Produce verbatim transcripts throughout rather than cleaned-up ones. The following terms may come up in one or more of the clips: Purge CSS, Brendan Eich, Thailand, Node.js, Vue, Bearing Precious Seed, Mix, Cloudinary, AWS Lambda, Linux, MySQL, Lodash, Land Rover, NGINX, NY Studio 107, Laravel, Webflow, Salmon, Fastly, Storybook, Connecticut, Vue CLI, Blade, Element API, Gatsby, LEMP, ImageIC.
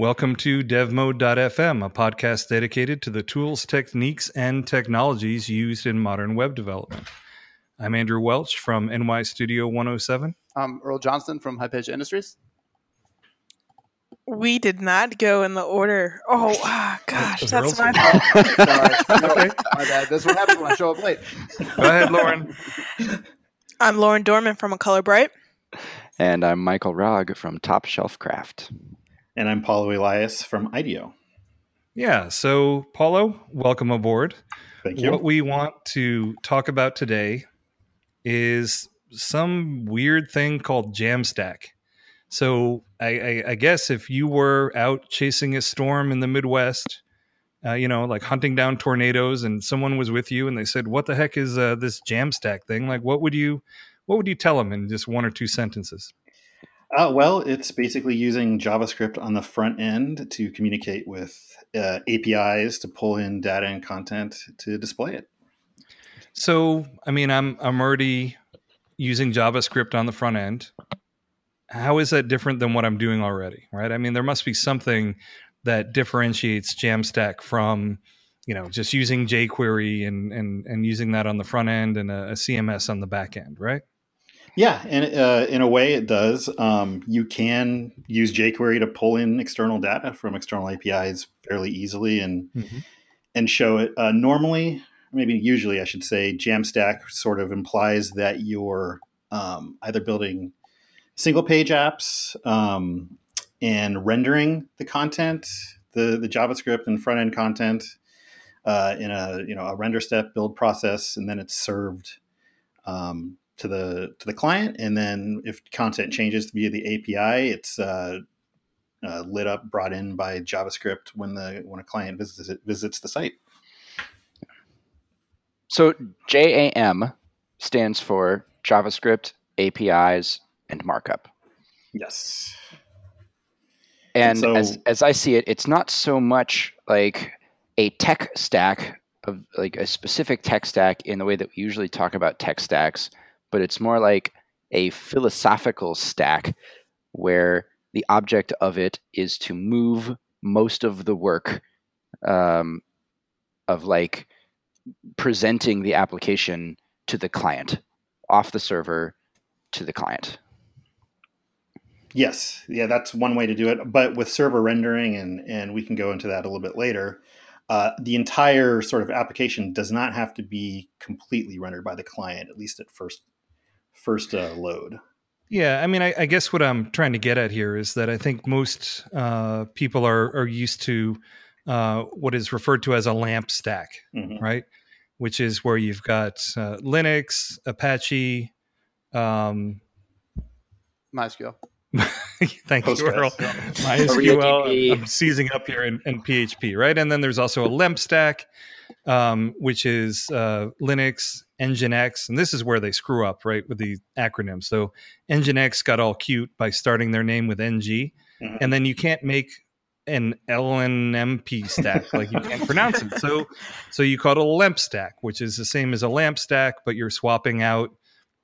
Welcome to devmode dot f m, a podcast dedicated to the tools, techniques, and technologies used in modern web development. I'm Andrew Welch from N Y Studio one oh seven. I'm Earl Johnston from High Pitch Industries. We did not go in the order. Oh, ah, gosh, that's my fault. Sorry. No, okay. My bad. That's what happens when I show up late. Go ahead, Lauren. I'm Lauren Dorman from A Color Bright. And I'm Michael Rogg from Top Shelf Craft. And I'm Paulo Elias from IDEO. Yeah, so Paulo, welcome aboard. Thank you. What we want to talk about today is some weird thing called Jamstack. So I, I, I guess if you were out chasing a storm in the Midwest, uh, you know, like hunting down tornadoes, and someone was with you and they said, what the heck is uh, this Jamstack thing? Like, what would you what would you tell them in just one or two sentences? Uh, well, it's basically using JavaScript on the front end to communicate with uh, A P Is to pull in data and content to display it. So, I mean, I'm I'm already using JavaScript on the front end. How is that different than what I'm doing already, right? I mean, there must be something that differentiates Jamstack from, you know, just using jQuery and and and using that on the front end and a, a C M S on the back end, right? Yeah, and uh, in a way it does. Um, you can use jQuery to pull in external data from external A P Is fairly easily and mm-hmm. and show it. Uh, normally, maybe usually I should say, Jamstack sort of implies that you're um, either building single page apps um, and rendering the content, the, the JavaScript and front end content uh, in a you know a render step build process, and then it's served um, to the to the client. And then if content changes via the A P I, it's uh, uh, lit up, brought in by JavaScript when the when a client visits it, visits the site. So J A M stands for JavaScript A P Is and markup. Yes. And, and so, as as I see it, it's not so much like a tech stack of like a specific tech stack in the way that we usually talk about tech stacks, but it's more like a philosophical stack where the object of it is to move most of the work um, of like presenting the application to the client off the server to the client. Yes. Yeah, that's one way to do it. But with server rendering, and, and we can go into that a little bit later, uh, the entire sort of application does not have to be completely rendered by the client, at least at first first uh, load. Yeah, I mean, I, I guess what I'm trying to get at here is that I think most uh, people are, are used to uh, what is referred to as a LAMP stack, mm-hmm. right? Which is where you've got uh, Linux, Apache, um, MySQL. Thank Postgres. You, Earl. MySQL, I'm seizing up here, in, in P H P, right? And then there's also a LEMP stack, um, which is uh, Linux, N G I N X, and this is where they screw up, right, with the acronym. So N G I N X got all cute by starting their name with N G, mm-hmm. and then you can't make an L N M P stack, like you can't pronounce it. So, so you call it a LEMP stack, which is the same as a LAMP stack, but you're swapping out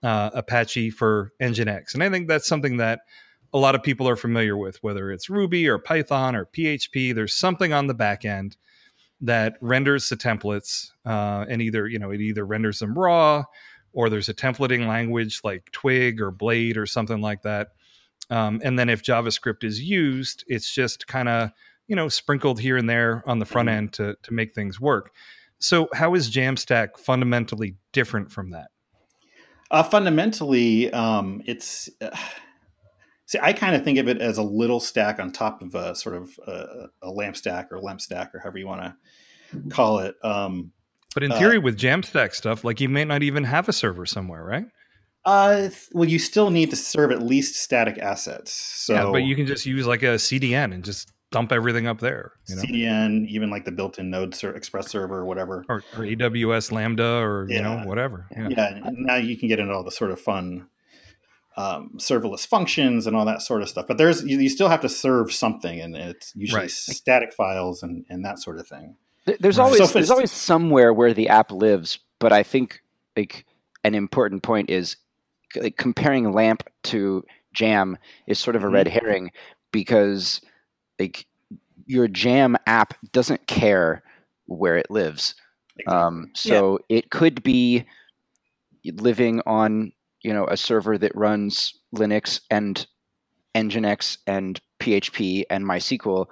Uh, Apache for N G I N X. And I think that's something that a lot of people are familiar with, whether it's Ruby or Python or P H P. There's something on the back end that renders the templates uh, and either, you know, it either renders them raw, or there's a templating language like Twig or Blade or something like that. Um, and then if JavaScript is used, it's just kind of, you know, sprinkled here and there on the front end to, to make things work. So how is Jamstack fundamentally different from that? Uh, fundamentally, um, it's uh, see. I kind of think of it as a little stack on top of a sort of a, a LAMP stack or LEMP stack or however you want to call it. Um, but in theory, uh, with Jamstack stuff, like you may not even have a server somewhere, right? Uh, well, you still need to serve at least static assets. So, yeah, but you can just use like a C D N and just dump everything up there. You know? C D N, even like the built-in Node ser- Express server or whatever. Or, or A W S Lambda or, yeah. you know, whatever. Yeah. yeah, and now you can get into all the sort of fun um, serverless functions and all that sort of stuff. But there's you, you still have to serve something, and it's usually right. static files and, and that sort of thing. There's right. always so there's always somewhere where the app lives, but I think like an important point is like, comparing LAMP to Jam is sort of a mm-hmm. red herring because... like your Jam app doesn't care where it lives. Um, so yeah. It could be living on, you know, a server that runs Linux and N G I N X and P H P and MySQL,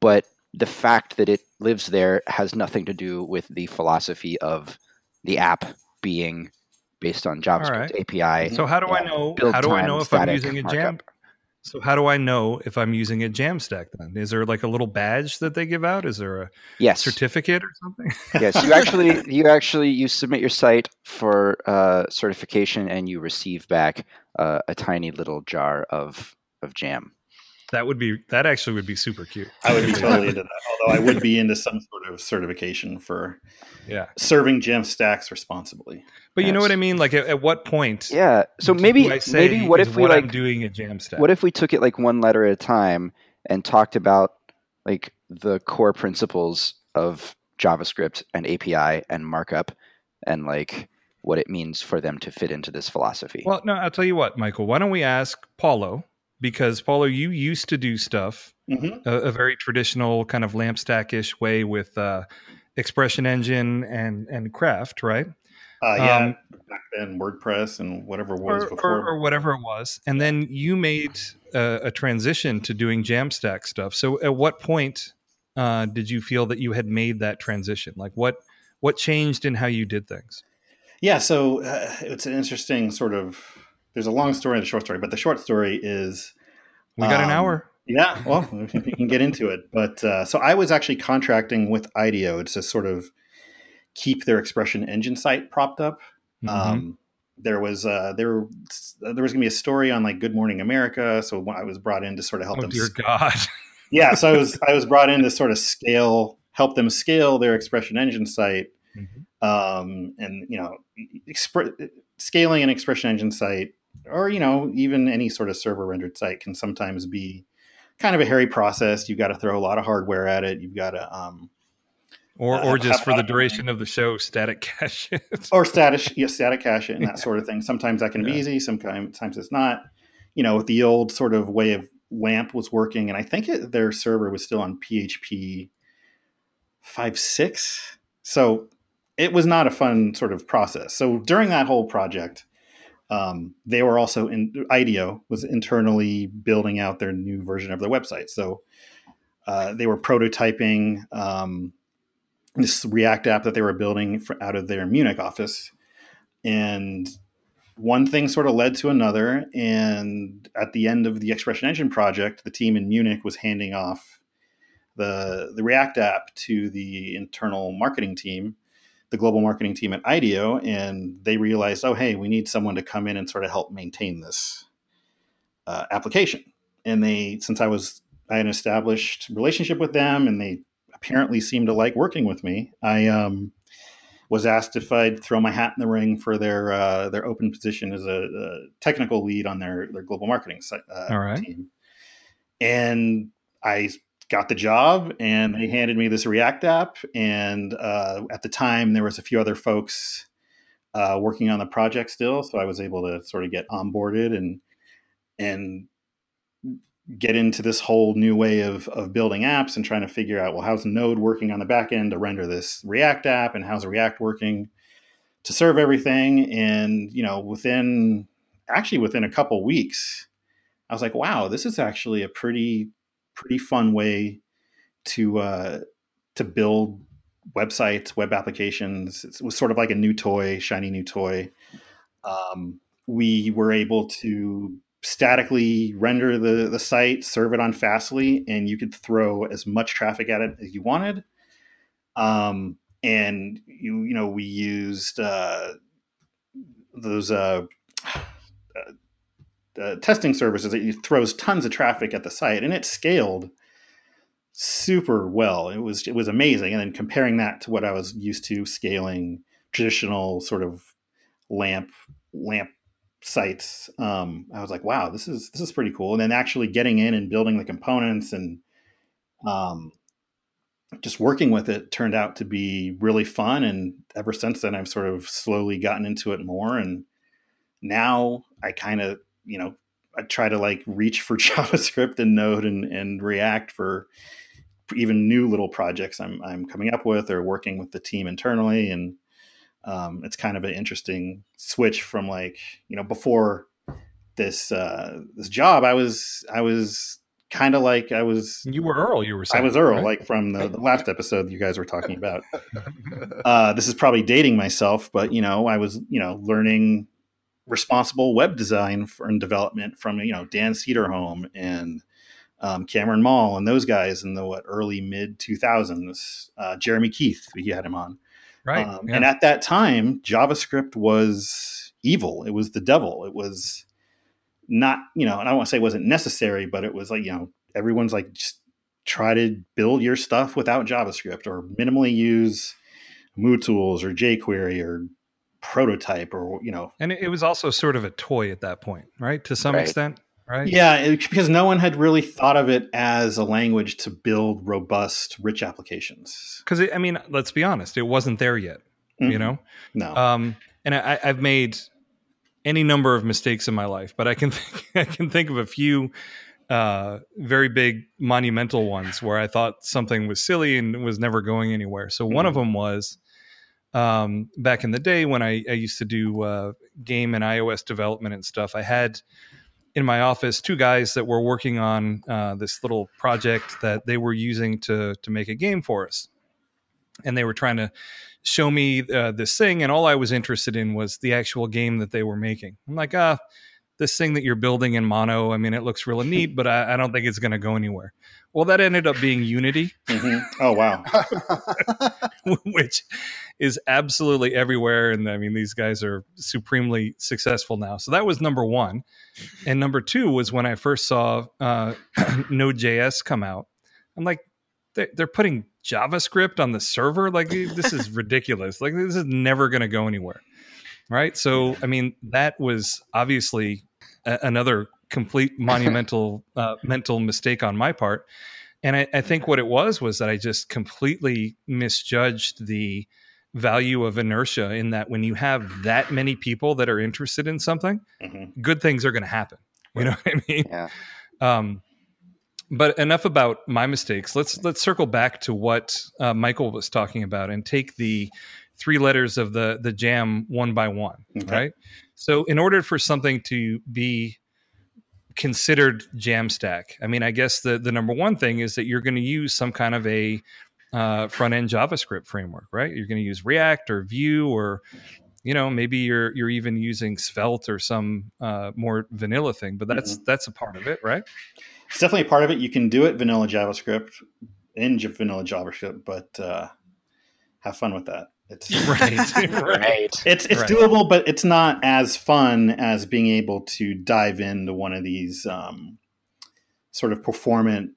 but the fact that it lives there has nothing to do with the philosophy of the app being based on JavaScript right. A P I. So how do I know? How do I know if I'm using a markup. Jam? So how do I know if I'm using a Jamstack then? Is there like a little badge that they give out? Is there a yes. certificate or something? Yes, you actually you actually you submit your site for uh, certification and you receive back uh, a tiny little jar of of jam. That would be that actually would be super cute. I would be totally into that. Although I would be into some sort of certification for yeah. serving Jamstacks responsibly. But you know what I mean? Like at, at what point? Yeah. So maybe maybe what if we what like I'm doing a Jamstack? What if we took it like one letter at a time and talked about like the core principles of JavaScript and A P I and markup and like what it means for them to fit into this philosophy? Well, no, I'll tell you what, Michael. Why don't we ask Paulo? Because, Paulo, you used to do stuff, mm-hmm. a, a very traditional kind of LAMP stack-ish way with uh, Expression Engine and, and Craft, right? Uh, yeah, um, back then WordPress and whatever it was or, before. Or, or whatever it was. And then you made uh, a transition to doing Jamstack stuff. So at what point uh, did you feel that you had made that transition? Like what what changed in how you did things? Yeah, so uh, it's an interesting sort of... There's a long story and a short story, but the short story is... We got um, an hour. Yeah, well, we can get into it. But uh, so I was actually contracting with IDEO to sort of keep their Expression Engine site propped up. Mm-hmm. Um, there was uh, there there was going to be a story on like Good Morning America. So I was brought in to sort of help oh, them. Oh, dear sc- God. yeah, so I was, I was brought in to sort of scale, help them scale their Expression Engine site. Mm-hmm. Um, and, you know, exp- scaling an Expression Engine site, or, you know, even any sort of server rendered site can sometimes be kind of a hairy process. You've got to throw a lot of hardware at it. You've got to, um, or uh, or just for the duration thing. Of the show, static cache it, or static yeah, static cache it and that yeah. sort of thing. Sometimes that can yeah. be easy. Sometimes it's not. You know, with the old sort of way of LAMP was working, and I think it, their server was still on P H P five point six, so it was not a fun sort of process. So during that whole project. Um, they were also in IDEO was internally building out their new version of their website. So uh, they were prototyping um, this React app that they were building for, out of their Munich office. And one thing sort of led to another. And at the end of the Expression Engine project, the team in Munich was handing off the, the React app to the internal marketing team. The global marketing team at IDEO, and they realized, oh, hey, we need someone to come in and sort of help maintain this uh, application. And they, since I was, I had an established relationship with them and they apparently seemed to like working with me. I um, was asked if I'd throw my hat in the ring for their, uh, their open position as a, a technical lead on their, their global marketing site, uh, All right. team. And I got the job and they handed me this React app. And uh, at the time, there was a few other folks uh, working on the project still. So I was able to sort of get onboarded and and get into this whole new way of, of building apps and trying to figure out, well, how's Node working on the back end to render this React app? And how's React working to serve everything? And, you know, within actually within a couple weeks, I was like, wow, this is actually a pretty... pretty fun way to uh, to build websites, web applications. It was sort of like a new toy, shiny new toy. Um, we were able to statically render the, the site, serve it on Fastly, and you could throw as much traffic at it as you wanted. Um, and, you you know, we used uh, those... Uh, uh, Uh, testing services that throws tons of traffic at the site, and it scaled super well. It was it was amazing. And then comparing that to what I was used to scaling traditional sort of LAMP LAMP sites, um, I was like, wow, this is this is pretty cool. And then actually getting in and building the components and um, just working with it turned out to be really fun. And ever since then, I've sort of slowly gotten into it more. And now I kind of you know, I try to like reach for JavaScript and Node and, and React for even new little projects I'm I'm coming up with or working with the team internally. And um, it's kind of an interesting switch from, like, you know, before this uh, this job, I was I was kind of like I was. You were Earl. You were. Saying, I was Earl, right? Like from the, the last episode you guys were talking about. uh, this is probably dating myself, but you know, I was you know learning responsible web design for, and development from you know Dan Cederholm and um, Cameron Mall and those guys in the what early mid two thousands. Uh, Jeremy Keith, he had him on. Right. Um, yeah. And at that time, JavaScript was evil. It was the devil. It was. Not, you know, and I don't want to say it wasn't necessary, but it was like, you know, everyone's like, just try to build your stuff without JavaScript or minimally use Moo tools or jQuery or prototype or, you know. And it was also sort of a toy at that point, right? To some right. extent, right? Yeah, it, because no one had really thought of it as a language to build robust, rich applications. Because, I mean, let's be honest, it wasn't there yet, mm-hmm. you know? No. Um, and I, I've made... any number of mistakes in my life, but I can think, I can think of a few uh, very big monumental ones where I thought something was silly and was never going anywhere. So mm-hmm. one of them was um, back in the day when I, I used to do uh, game and iOS development and stuff. I had in my office two guys that were working on uh, this little project that they were using to to make a game for us, and they were trying to show me uh, this thing, and all I was interested in was the actual game that they were making. I'm like, ah, this thing that you're building in Mono, I mean, it looks really neat, but I, I don't think it's going to go anywhere. Well, that ended up being Unity. Mm-hmm. Oh, wow. Which is absolutely everywhere, and I mean, these guys are supremely successful now. So that was number one. And number two was when I first saw uh, Node.js come out. I'm like, they're, they're putting JavaScript on the server? Like, this is ridiculous. Like, this is never going to go anywhere. Right. So, I mean, that was obviously a- another complete monumental uh, mental mistake on my part. And I, I think what it was, was that I just completely misjudged the value of inertia, in that when you have that many people that are interested in something, mm-hmm. good things are going to happen. You know what I mean? Yeah. Um, But enough about my mistakes. Let's let's circle back to what uh, Michael was talking about and take the three letters of the the J A M one by one, okay. right? So in order for something to be considered Jamstack, I mean, I guess the, the number one thing is that you're going to use some kind of a uh, front-end JavaScript framework, right? You're going to use React or Vue, or, you know, maybe you're you're even using Svelte or some uh, more vanilla thing, but that's mm-hmm. that's a part of it, right? It's definitely a part of it. You can do it vanilla JavaScript, in vanilla JavaScript, but uh, have fun with that. It's right, right. It's it's right. doable, but it's not as fun as being able to dive into one of these um, sort of performant,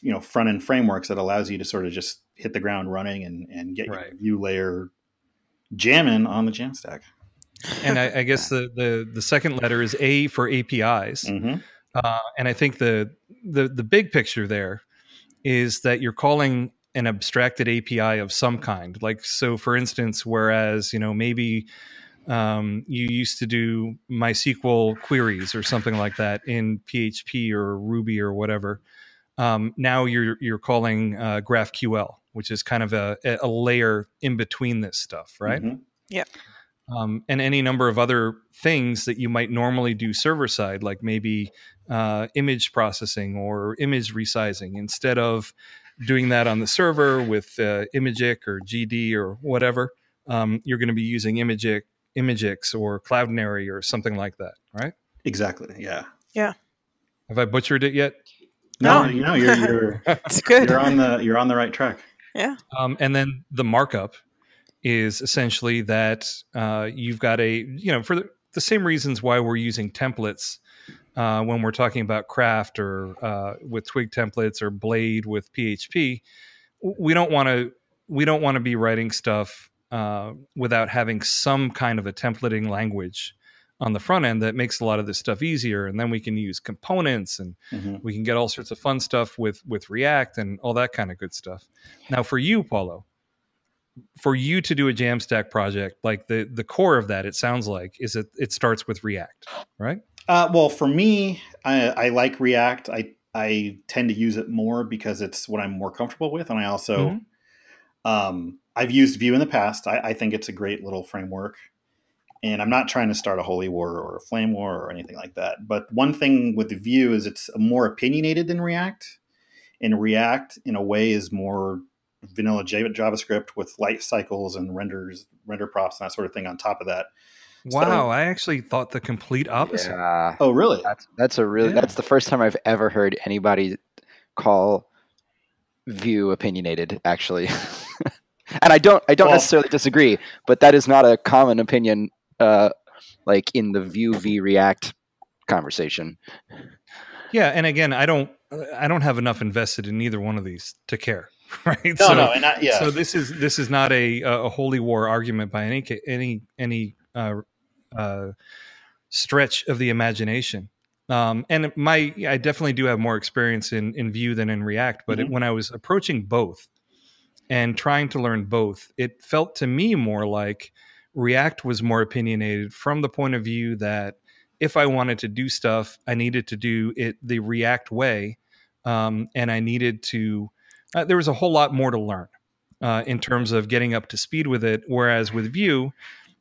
you know, front end frameworks that allows you to sort of just hit the ground running and and get right. your view layer jamming on the Jamstack. And I, I guess the, the the second letter is A for A P Is. Mm-hmm. Uh, and I think the, the the big picture there is that you're calling an abstracted A P I of some kind. Like, so for instance, whereas, you know, maybe um, you used to do MySQL queries or something like that in P H P or Ruby or whatever. Um, now you're you're calling uh, GraphQL, which is kind of a, a layer in between this stuff, right? Mm-hmm. Yeah. Um, and any number of other things that you might normally do server-side, like maybe uh, image processing or image resizing, instead of doing that on the server with uh, ImageIC or G D or whatever, um, you're going to be using ImageIC, ImageIX or Cloudinary or something like that, right? Exactly. Yeah. Yeah. Have I butchered it yet? No, no, no you're you're it's good. You're on the you're on the right track. Yeah. Um, and then the markup is essentially that uh, you've got a, you know, for the, the same reasons why we're using templates uh, when we're talking about Craft or uh, with Twig templates or Blade with P H P, we don't want to we don't want to be writing stuff uh, without having some kind of a templating language on the front end that makes a lot of this stuff easier. And then we can use components and mm-hmm. we can get all sorts of fun stuff with with React and all that kind of good stuff. Now for you, Paulo, for you to do a Jamstack project, like the, the core of that, it sounds like, is that it starts with React, right? Uh, well, for me, I, I like React. I I tend to use it more because it's what I'm more comfortable with. And I also, mm-hmm. um, I've used Vue in the past. I, I think it's a great little framework, and I'm not trying to start a holy war or a flame war or anything like that. But one thing with Vue is it's more opinionated than React, and React in a way is more vanilla JavaScript with life cycles and renders, render props and that sort of thing on top of that. Wow, so, I actually thought the complete opposite. Yeah. Oh, really? That's, that's a really yeah. that's the first time I've ever heard anybody call Vue opinionated, actually. And I don't I don't well, necessarily disagree, but that is not a common opinion uh, like in the Vue v React conversation. Yeah, and again, I don't I don't have enough invested in either one of these to care. Right. No, so, no, and I, yeah. So this is this is not a a holy war argument by any any any uh, uh, stretch of the imagination. Um, and my I definitely do have more experience in, in Vue than in React. But mm-hmm. it, when I was approaching both and trying to learn both, it felt to me more like React was more opinionated from the point of view that if I wanted to do stuff, I needed to do it the React way, um, and I needed to. Uh, there was a whole lot more to learn uh, in terms of getting up to speed with it. Whereas with Vue,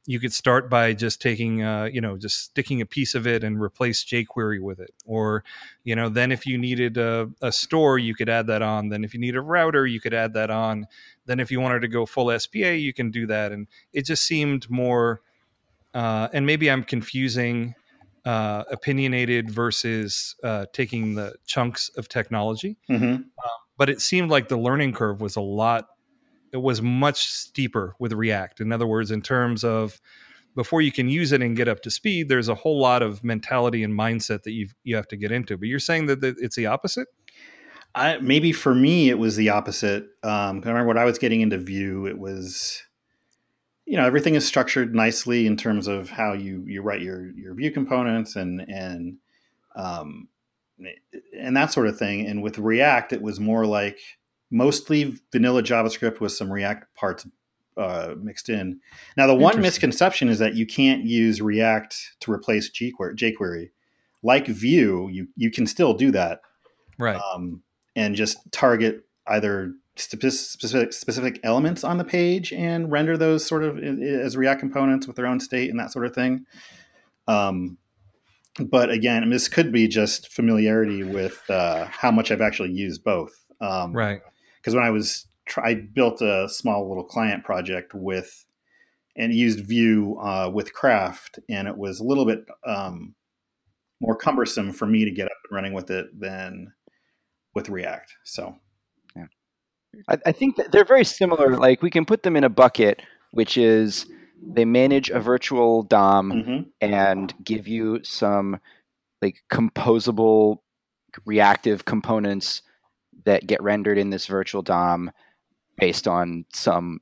you could start by just taking, uh, you know, just sticking a piece of it and replace jQuery with it. Or, you know, then if you needed a, a store, you could add that on. Then if you need a router, you could add that on. Then if you wanted to go full S P A, you can do that. And it just seemed more, uh, and maybe I'm confusing uh, opinionated versus uh, taking the chunks of technology. Mm-hmm. Uh, But it seemed like the learning curve was a lot, it was much steeper with React. In other words, in terms of before you can use it and get up to speed, there's a whole lot of mentality and mindset that you you have to get into. But you're saying that it's the opposite? I, maybe for me, it was the opposite. Um, 'cause I remember when I was getting into Vue, it was, you know, everything is structured nicely in terms of how you you write your your Vue components and, and um and that sort of thing. And with React, it was more like mostly vanilla JavaScript with some React parts uh, mixed in. Now, the one misconception is that you can't use React to replace jQuery. Like Vue, you, you can still do that. Right. Um, and just target either specific, specific elements on the page and render those sort of as React components with their own state and that sort of thing. Um, But again, I mean, this could be just familiarity with uh, how much I've actually used both. Um, right. Because when I was, try- I built a small little client project with, and used Vue uh, with Craft, and it was a little bit um, more cumbersome for me to get up and running with it than with React. So, yeah, I, I think that they're very similar. Like we can put them in a bucket, which is. They manage a virtual D O M mm-hmm. and give you some like composable reactive components that get rendered in this virtual D O M based on some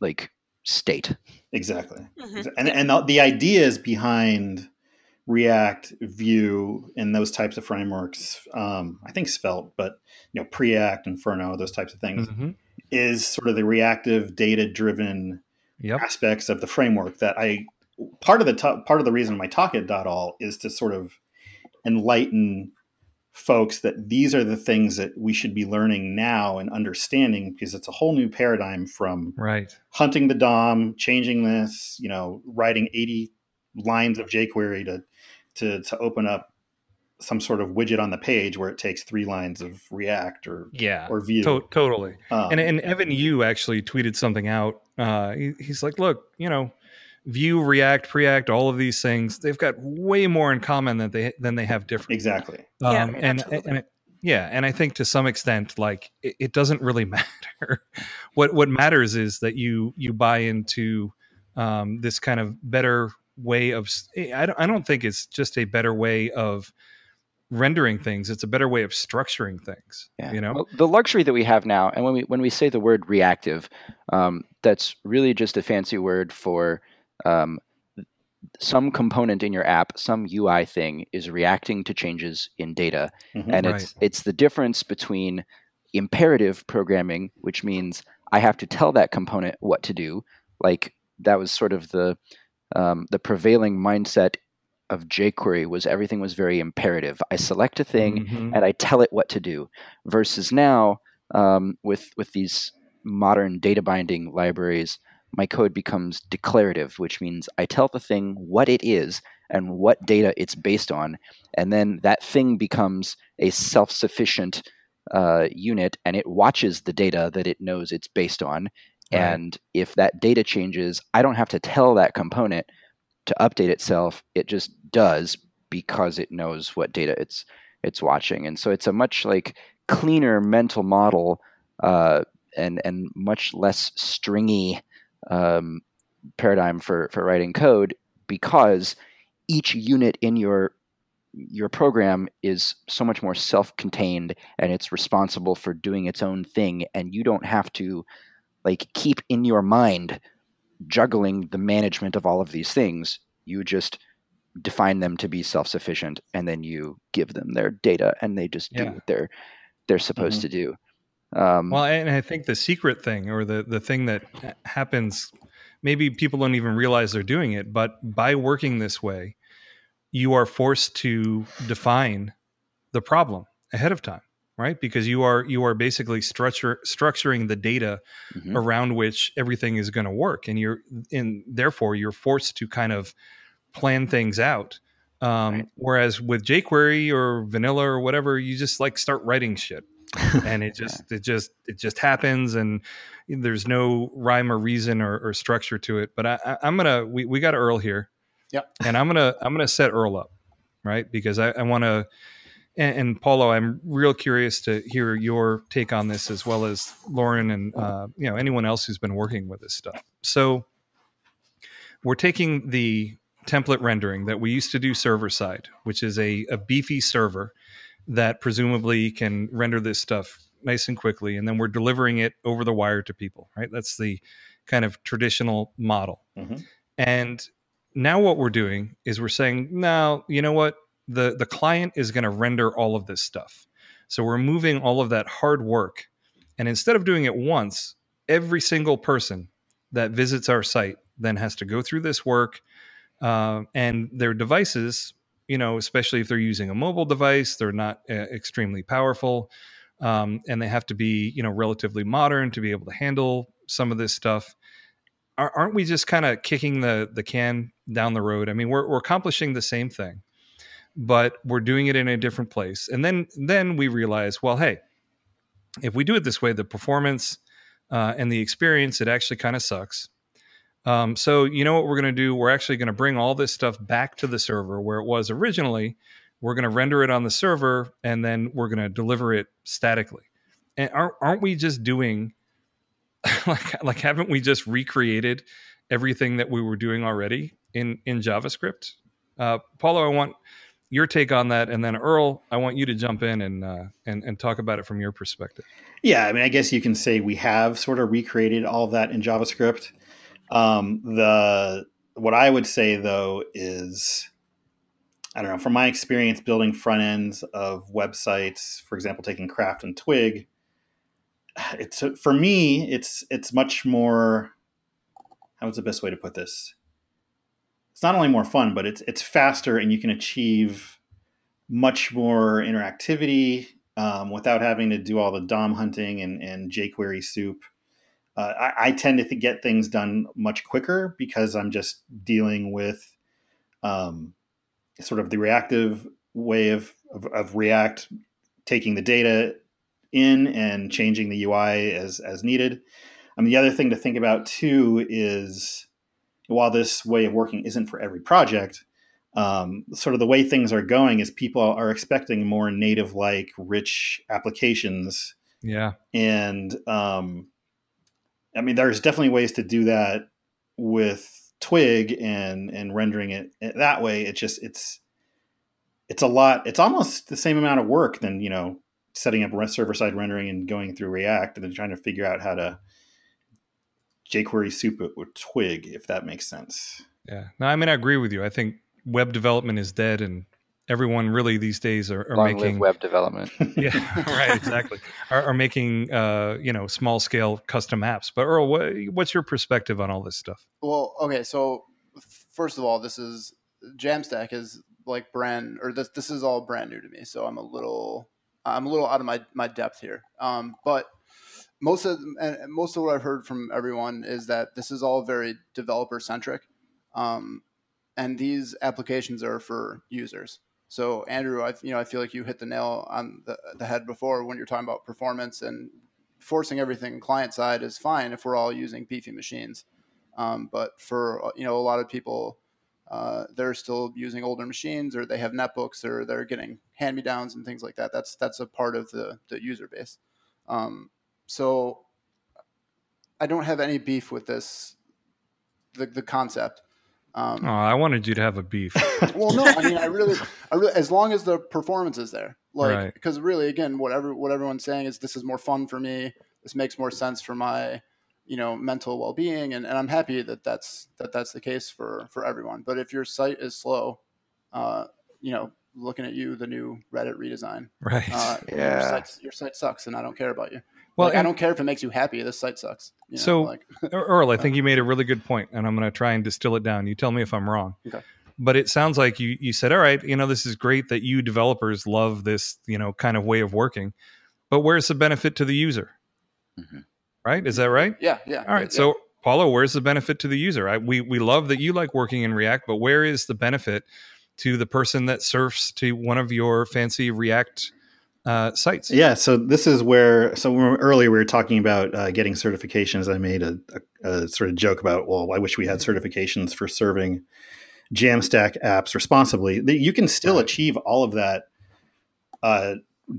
like state. Exactly. Mm-hmm. And and the, the ideas behind React, Vue, and those types of frameworks, um, I think Svelte, but you know, Preact, Inferno, those types of things mm-hmm. is sort of the reactive data-driven Yep. aspects of the framework that I part of the t- part of the reason my talk at .all is to sort of enlighten folks that these are the things that we should be learning now and understanding, because it's a whole new paradigm from right. hunting the D O M, changing this, you know, writing eighty lines of jQuery to to to open up some sort of widget on the page where it takes three lines of React or yeah, or Vue. To- totally. Um, and and Evan Yu actually tweeted something out. Uh, he, he's like, look, you know, Vue, React, Preact, all of these things, they've got way more in common than they than they have different. Exactly. Um, yeah, I mean, and and it, yeah, and I think to some extent, like it, it doesn't really matter. what what matters is that you you buy into um, this kind of better way of. I don't, I don't think it's just a better way of. Rendering things, it's a better way of structuring things. Yeah. You know, well, the luxury that we have now, and when we when we say the word reactive, um, that's really just a fancy word for um, some component in your app, some U I thing is reacting to changes in data, mm-hmm, and right. it's it's the difference between imperative programming, which means I have to tell that component what to do. Like that was sort of the um, the prevailing mindset of jQuery was everything was very imperative. I select a thing mm-hmm. and I tell it what to do. Versus now, um, with with these modern data binding libraries, my code becomes declarative, which means I tell the thing what it is and what data it's based on, and then that thing becomes a self-sufficient uh, unit, and it watches the data that it knows it's based on. Right. And if that data changes, I don't have to tell that component to update itself. It just does because it knows what data it's it's watching. And so it's a much like cleaner mental model uh, and and much less stringy um, paradigm for, for writing code, because each unit in your your program is so much more self-contained, and it's responsible for doing its own thing, and you don't have to like keep in your mind juggling the management of all of these things. You just define them to be self-sufficient, and then you give them their data, and they just yeah. do what they're they're supposed mm-hmm. to do. Um, well, and I think the secret thing, or the, the thing that happens, maybe people don't even realize they're doing it, but by working this way, you are forced to define the problem ahead of time, right? Because you are you are basically structure, structuring the data mm-hmm. around which everything is going to work, and you're and therefore you're forced to kind of plan things out. Um, right. Whereas with jQuery or vanilla or whatever, you just like start writing shit. and it just yeah. it just it just happens, and there's no rhyme or reason or, or structure to it. But I, I, I'm gonna we, we got Earl here, yeah. And I'm gonna I'm gonna set Earl up, right? Because I, I want to. And, and Paulo, I'm real curious to hear your take on this, as well as Lauren and uh, you know anyone else who's been working with this stuff. So we're taking the template rendering that we used to do server side, which is a, a beefy server that presumably can render this stuff nice and quickly, and then we're delivering it over the wire to people, right? That's the kind of traditional model. Mm-hmm. And now what we're doing is we're saying, no, you know what? The, the client is going to render all of this stuff. So we're moving all of that hard work. And instead of doing it once, every single person that visits our site then has to go through this work, uh, and their devices... you know, especially if they're using a mobile device, they're not uh, extremely powerful, um, and they have to be, you know, relatively modern to be able to handle some of this stuff. Are, aren't we just kind of kicking the the can down the road? I mean, we're we're accomplishing the same thing, but we're doing it in a different place. And then then we realize, well, hey, if we do it this way, the performance uh, and the experience, it actually kind of sucks. Um, so you know what we're going to do? We're actually going to bring all this stuff back to the server where it was originally. We're going to render it on the server, and then we're going to deliver it statically. And aren't, aren't we just doing, like, like haven't we just recreated everything that we were doing already in, in JavaScript? Uh, Paulo, I want your take on that. And then Earl, I want you to jump in and, uh, and, and talk about it from your perspective. Yeah, I mean, I guess you can say we have sort of recreated all of that in JavaScript. Um, the, what I would say though is, I don't know, from my experience building front ends of websites, for example, taking Craft and Twig, it's, for me, it's, it's much more, how is the best way to put this? It's not only more fun, but it's, it's faster, and you can achieve much more interactivity, um, without having to do all the D O M hunting and, and jQuery soup. Uh, I, I tend to th- get things done much quicker because I'm just dealing with um, sort of the reactive way of, of, of React, taking the data in and changing the U I as, as needed. I mean, the other thing to think about too is, while this way of working isn't for every project, um, sort of the way things are going is people are expecting more native-like rich applications. Yeah. And, um, I mean, there's definitely ways to do that with Twig and, and rendering it that way. It just, it's, it's a lot, it's almost the same amount of work than, you know, setting up server-side rendering and going through React and then trying to figure out how to jQuery soup it with Twig, if that makes sense. Yeah. No, I mean, I agree with you. I think web development is dead, and everyone really these days are, are making web development. Yeah, right. Exactly. Are, are making, uh, you know, small scale custom apps. But Earl, what, what's your perspective on all this stuff? Well, okay. So first of all, this is Jamstack is like brand, or this this is all brand new to me, so I'm a little I'm a little out of my, my depth here. Um, but most of and most of what I've heard from everyone is that this is all very developer centric, um, and these applications are for users. So Andrew, I you know I feel like you hit the nail on the, the head before when you're talking about performance, and forcing everything client side is fine if we're all using beefy machines. Um, but for you know a lot of people, uh, they're still using older machines, or they have netbooks, or they're getting hand-me-downs and things like that. That's that's a part of the, the user base. Um, so I don't have any beef with this, the, the concept. Um, oh, I wanted you to have a beef. Well, no, I mean, I really, I really, as long as the performance is there, like, because right. really, again, whatever, what everyone's saying is this is more fun for me. This makes more sense for my, you know, mental well-being. And, and I'm happy that that's, that that's the case for, for everyone. But if your site is slow, uh, you know, looking at you, the new Reddit redesign, right. Uh, yeah. your, site, your site sucks and I don't care about you. Well, like, I don't care if it makes you happy. This site sucks. You know, so, like, Earl, I think you made a really good point, and I'm going to try and distill it down. You tell me if I'm wrong. Okay. But it sounds like you, you said, all right, you know, this is great that you developers love this, you know, kind of way of working. But where's the benefit to the user? Mm-hmm. Right? Is that right? Yeah, yeah. All right. Yeah. So, Paulo, where's the benefit to the user? I, we we love that you like working in React, but where is the benefit to the person that surfs to one of your fancy React Uh, sites? Yeah, so this is where, so earlier we were talking about uh, getting certifications. I made a, a, a sort of joke about, well, I wish we had certifications for serving Jamstack apps responsibly. You can still achieve all of that uh,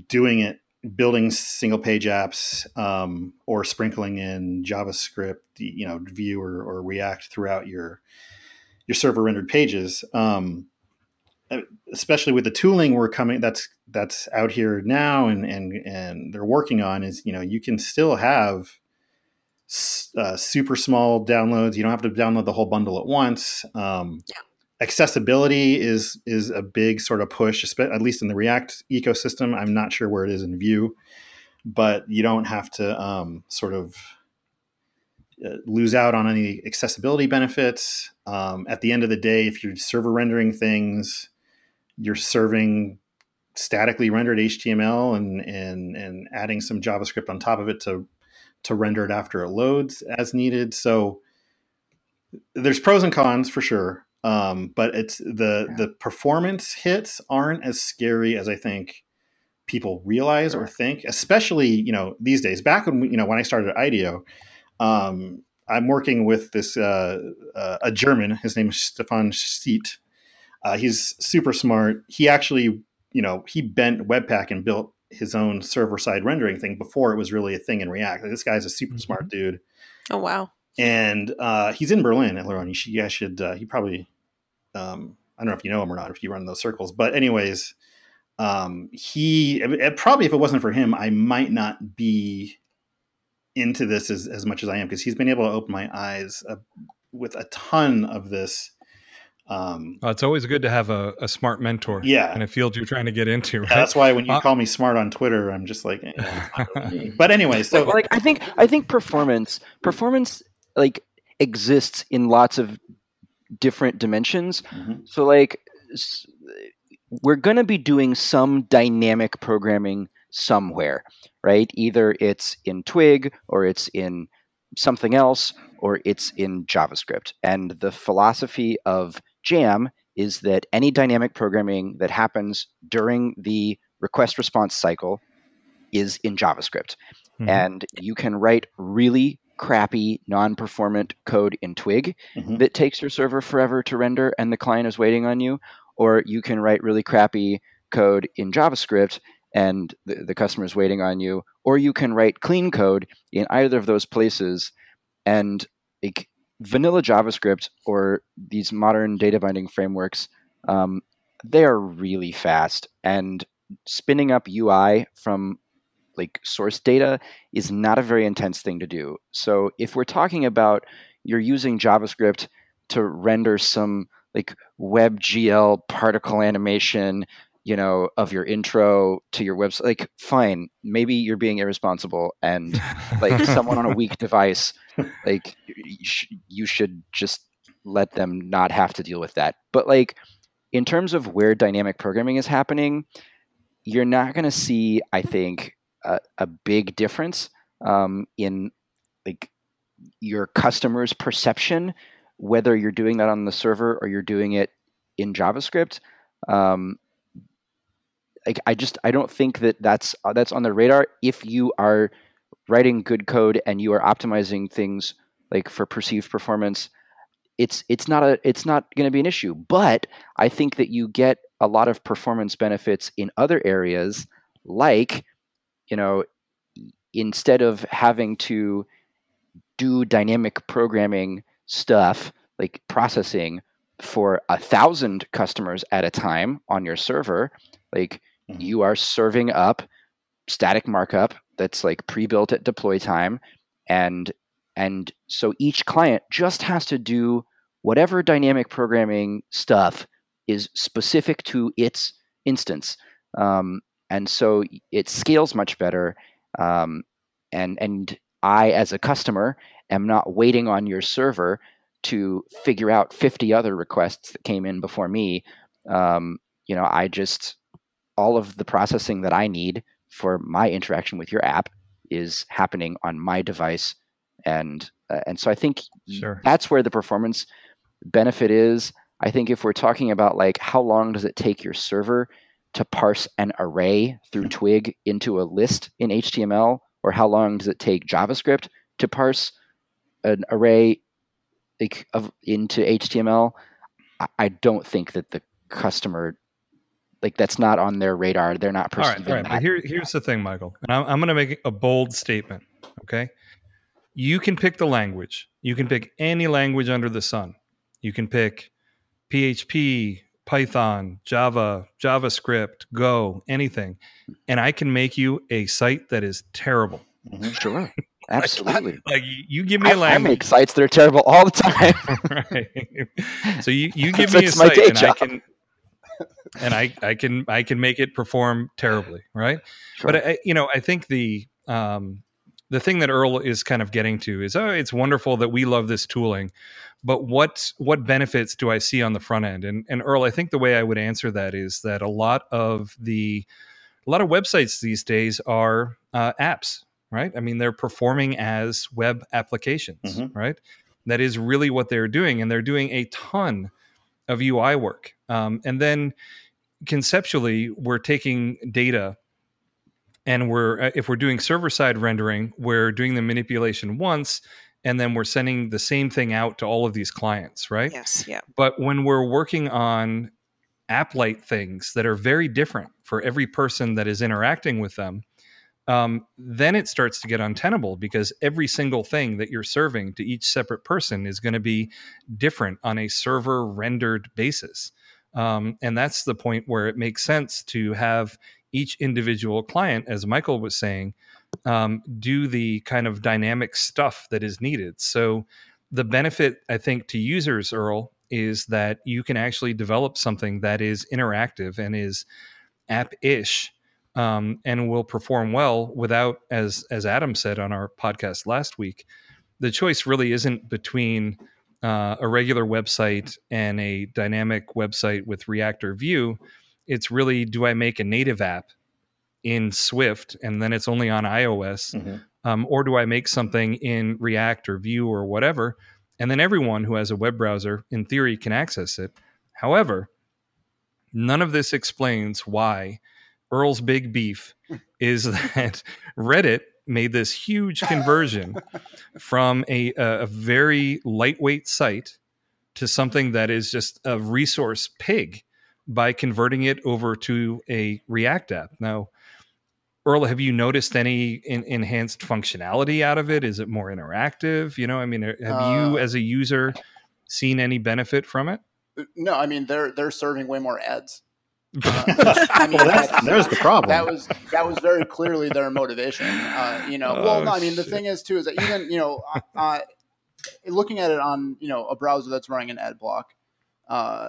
doing it, building single page apps um, or sprinkling in JavaScript, you know, Vue or, or React throughout your, your server rendered pages. Um, especially with the tooling we're coming that's that's out here now and and and they're working on is, you know, you can still have uh, super small downloads. You don't have to download the whole bundle at once. Um, yeah. Accessibility is is a big sort of push, at least in the React ecosystem. I'm not sure where it is in Vue, but you don't have to um, sort of lose out on any accessibility benefits. Um, at the end of the day, if you're server rendering things, you're serving statically rendered H T M L and and and adding some JavaScript on top of it to to render it after it loads as needed. So there's pros and cons for sure, um, but it's the the performance hits aren't as scary as I think people realize or think. Especially, you know, these days. Back when you know when I started at IDEO, um, I'm working with this uh, uh, a German. His name is Stefan Stiet. Uh, he's super smart. He actually, you know, he bent Webpack and built his own server-side rendering thing before it was really a thing in React. Like, this guy's a super mm-hmm. smart dude. Oh, wow. And uh, he's in Berlin. Laurent, you should, you guys should uh, he probably, um, I don't know if you know him or not, if you run those circles. But anyways, um, he, probably if it wasn't for him, I might not be into this as, as much as I am, because he's been able to open my eyes uh, with a ton of this. Um, oh, it's always good to have a, a smart mentor yeah. in a field you're trying to get into. Right? Yeah, that's why when you uh, call me smart on Twitter, I'm just like, eh, but anyway, so like, I think, I think performance, performance like exists in lots of different dimensions. Mm-hmm. So like we're going to be doing some dynamic programming somewhere, right? Either it's in Twig or it's in something else, or it's in JavaScript. And the philosophy of Jam is that any dynamic programming that happens during the request response cycle is in JavaScript. Mm-hmm. And you can write really crappy, non-performant code in Twig mm-hmm. that takes your server forever to render and the client is waiting on you, or you can write really crappy code in JavaScript and the, the customer is waiting on you, or you can write clean code in either of those places. And like vanilla JavaScript or these modern data binding frameworks, um, they are really fast. And spinning up U I from like source data is not a very intense thing to do. So if we're talking about you're using JavaScript to render some like WebGL particle animation, you know, of your intro to your website, like fine, maybe you're being irresponsible and like someone on a weak device, like you, sh- you should just let them not have to deal with that. But like in terms of where dynamic programming is happening, you're not going to see, I think, a, a big difference um, in like your customer's perception, whether you're doing that on the server or you're doing it in JavaScript. Um, like I just I don't think that that's that's on the radar. If you are writing good code and you are optimizing things like for perceived performance, it's it's not a it's not going to be an issue. But I think that you get a lot of performance benefits in other areas, like, you know, instead of having to do dynamic programming stuff like processing for a thousand customers at a time on your server, like mm-hmm. you are serving up static markup that's like pre-built at deploy time, and and so each client just has to do whatever dynamic programming stuff is specific to its instance, um, and so it scales much better. Um, and and I, as a customer, am not waiting on your server to figure out fifty other requests that came in before me. Um, you know, I just, all of the processing that I need for my interaction with your app is happening on my device. And, uh, and so I think sure. that's where the performance benefit is. I think if we're talking about like, how long does it take your server to parse an array through Twig into a list in H T M L, or how long does it take JavaScript to parse an array Like of, into H T M L, I don't think that the customer, like that's not on their radar. They're not perceiving all right, all right, that. But here, here's the thing, Michael. And I'm, I'm going to make a bold statement. Okay, you can pick the language. You can pick any language under the sun. You can pick P H P, Python, Java, JavaScript, Go, anything, and I can make you a site that is terrible. Mm-hmm. Sure. Absolutely. Like, like you give me a language. I make sites that are terrible all the time. Right. So you, you give that's, me that's a site and job. I can and I, I can I can make it perform terribly, right? Sure. But I, you know, I think the um, the thing that Earl is kind of getting to is, oh, it's wonderful that we love this tooling, but what what benefits do I see on the front end? And and Earl, I think the way I would answer that is that a lot of the a lot of websites these days are uh, apps. Right? I mean, they're performing as web applications, mm-hmm. right? That is really what they're doing. And they're doing a ton of U I work. Um, and then conceptually, we're taking data and we're, if we're doing server-side rendering, we're doing the manipulation once, and then we're sending the same thing out to all of these clients, right? Yes, yeah. But when we're working on app-like things that are very different for every person that is interacting with them, Um, then it starts to get untenable, because every single thing that you're serving to each separate person is going to be different on a server rendered basis. Um, and that's the point where it makes sense to have each individual client, as Michael was saying, um, do the kind of dynamic stuff that is needed. So the benefit, I think, to users, Earl, is that you can actually develop something that is interactive and is app-ish, Um, and will perform well without, as as Adam said on our podcast last week, the choice really isn't between uh, a regular website and a dynamic website with React or Vue. It's really, do I make a native app in Swift and then it's only on iOS? Mm-hmm. Um, or do I make something in React or Vue or whatever? And then everyone who has a web browser, in theory, can access it. However, none of this explains why Earl's big beef is that Reddit made this huge conversion from a, a very lightweight site to something that is just a resource pig by converting it over to a React app. Now, Earl, have you noticed any in, enhanced functionality out of it? Is it more interactive? You know, I mean, have uh, you as a user seen any benefit from it? No, I mean, they're they're serving way more ads. Uh, I mean, well, that's, that, there's the problem. That was that was very clearly their motivation. Uh, you know, oh, well, no, I mean, the shit. thing is too is that even you know, uh, looking at it on you know a browser that's running an ad block, uh,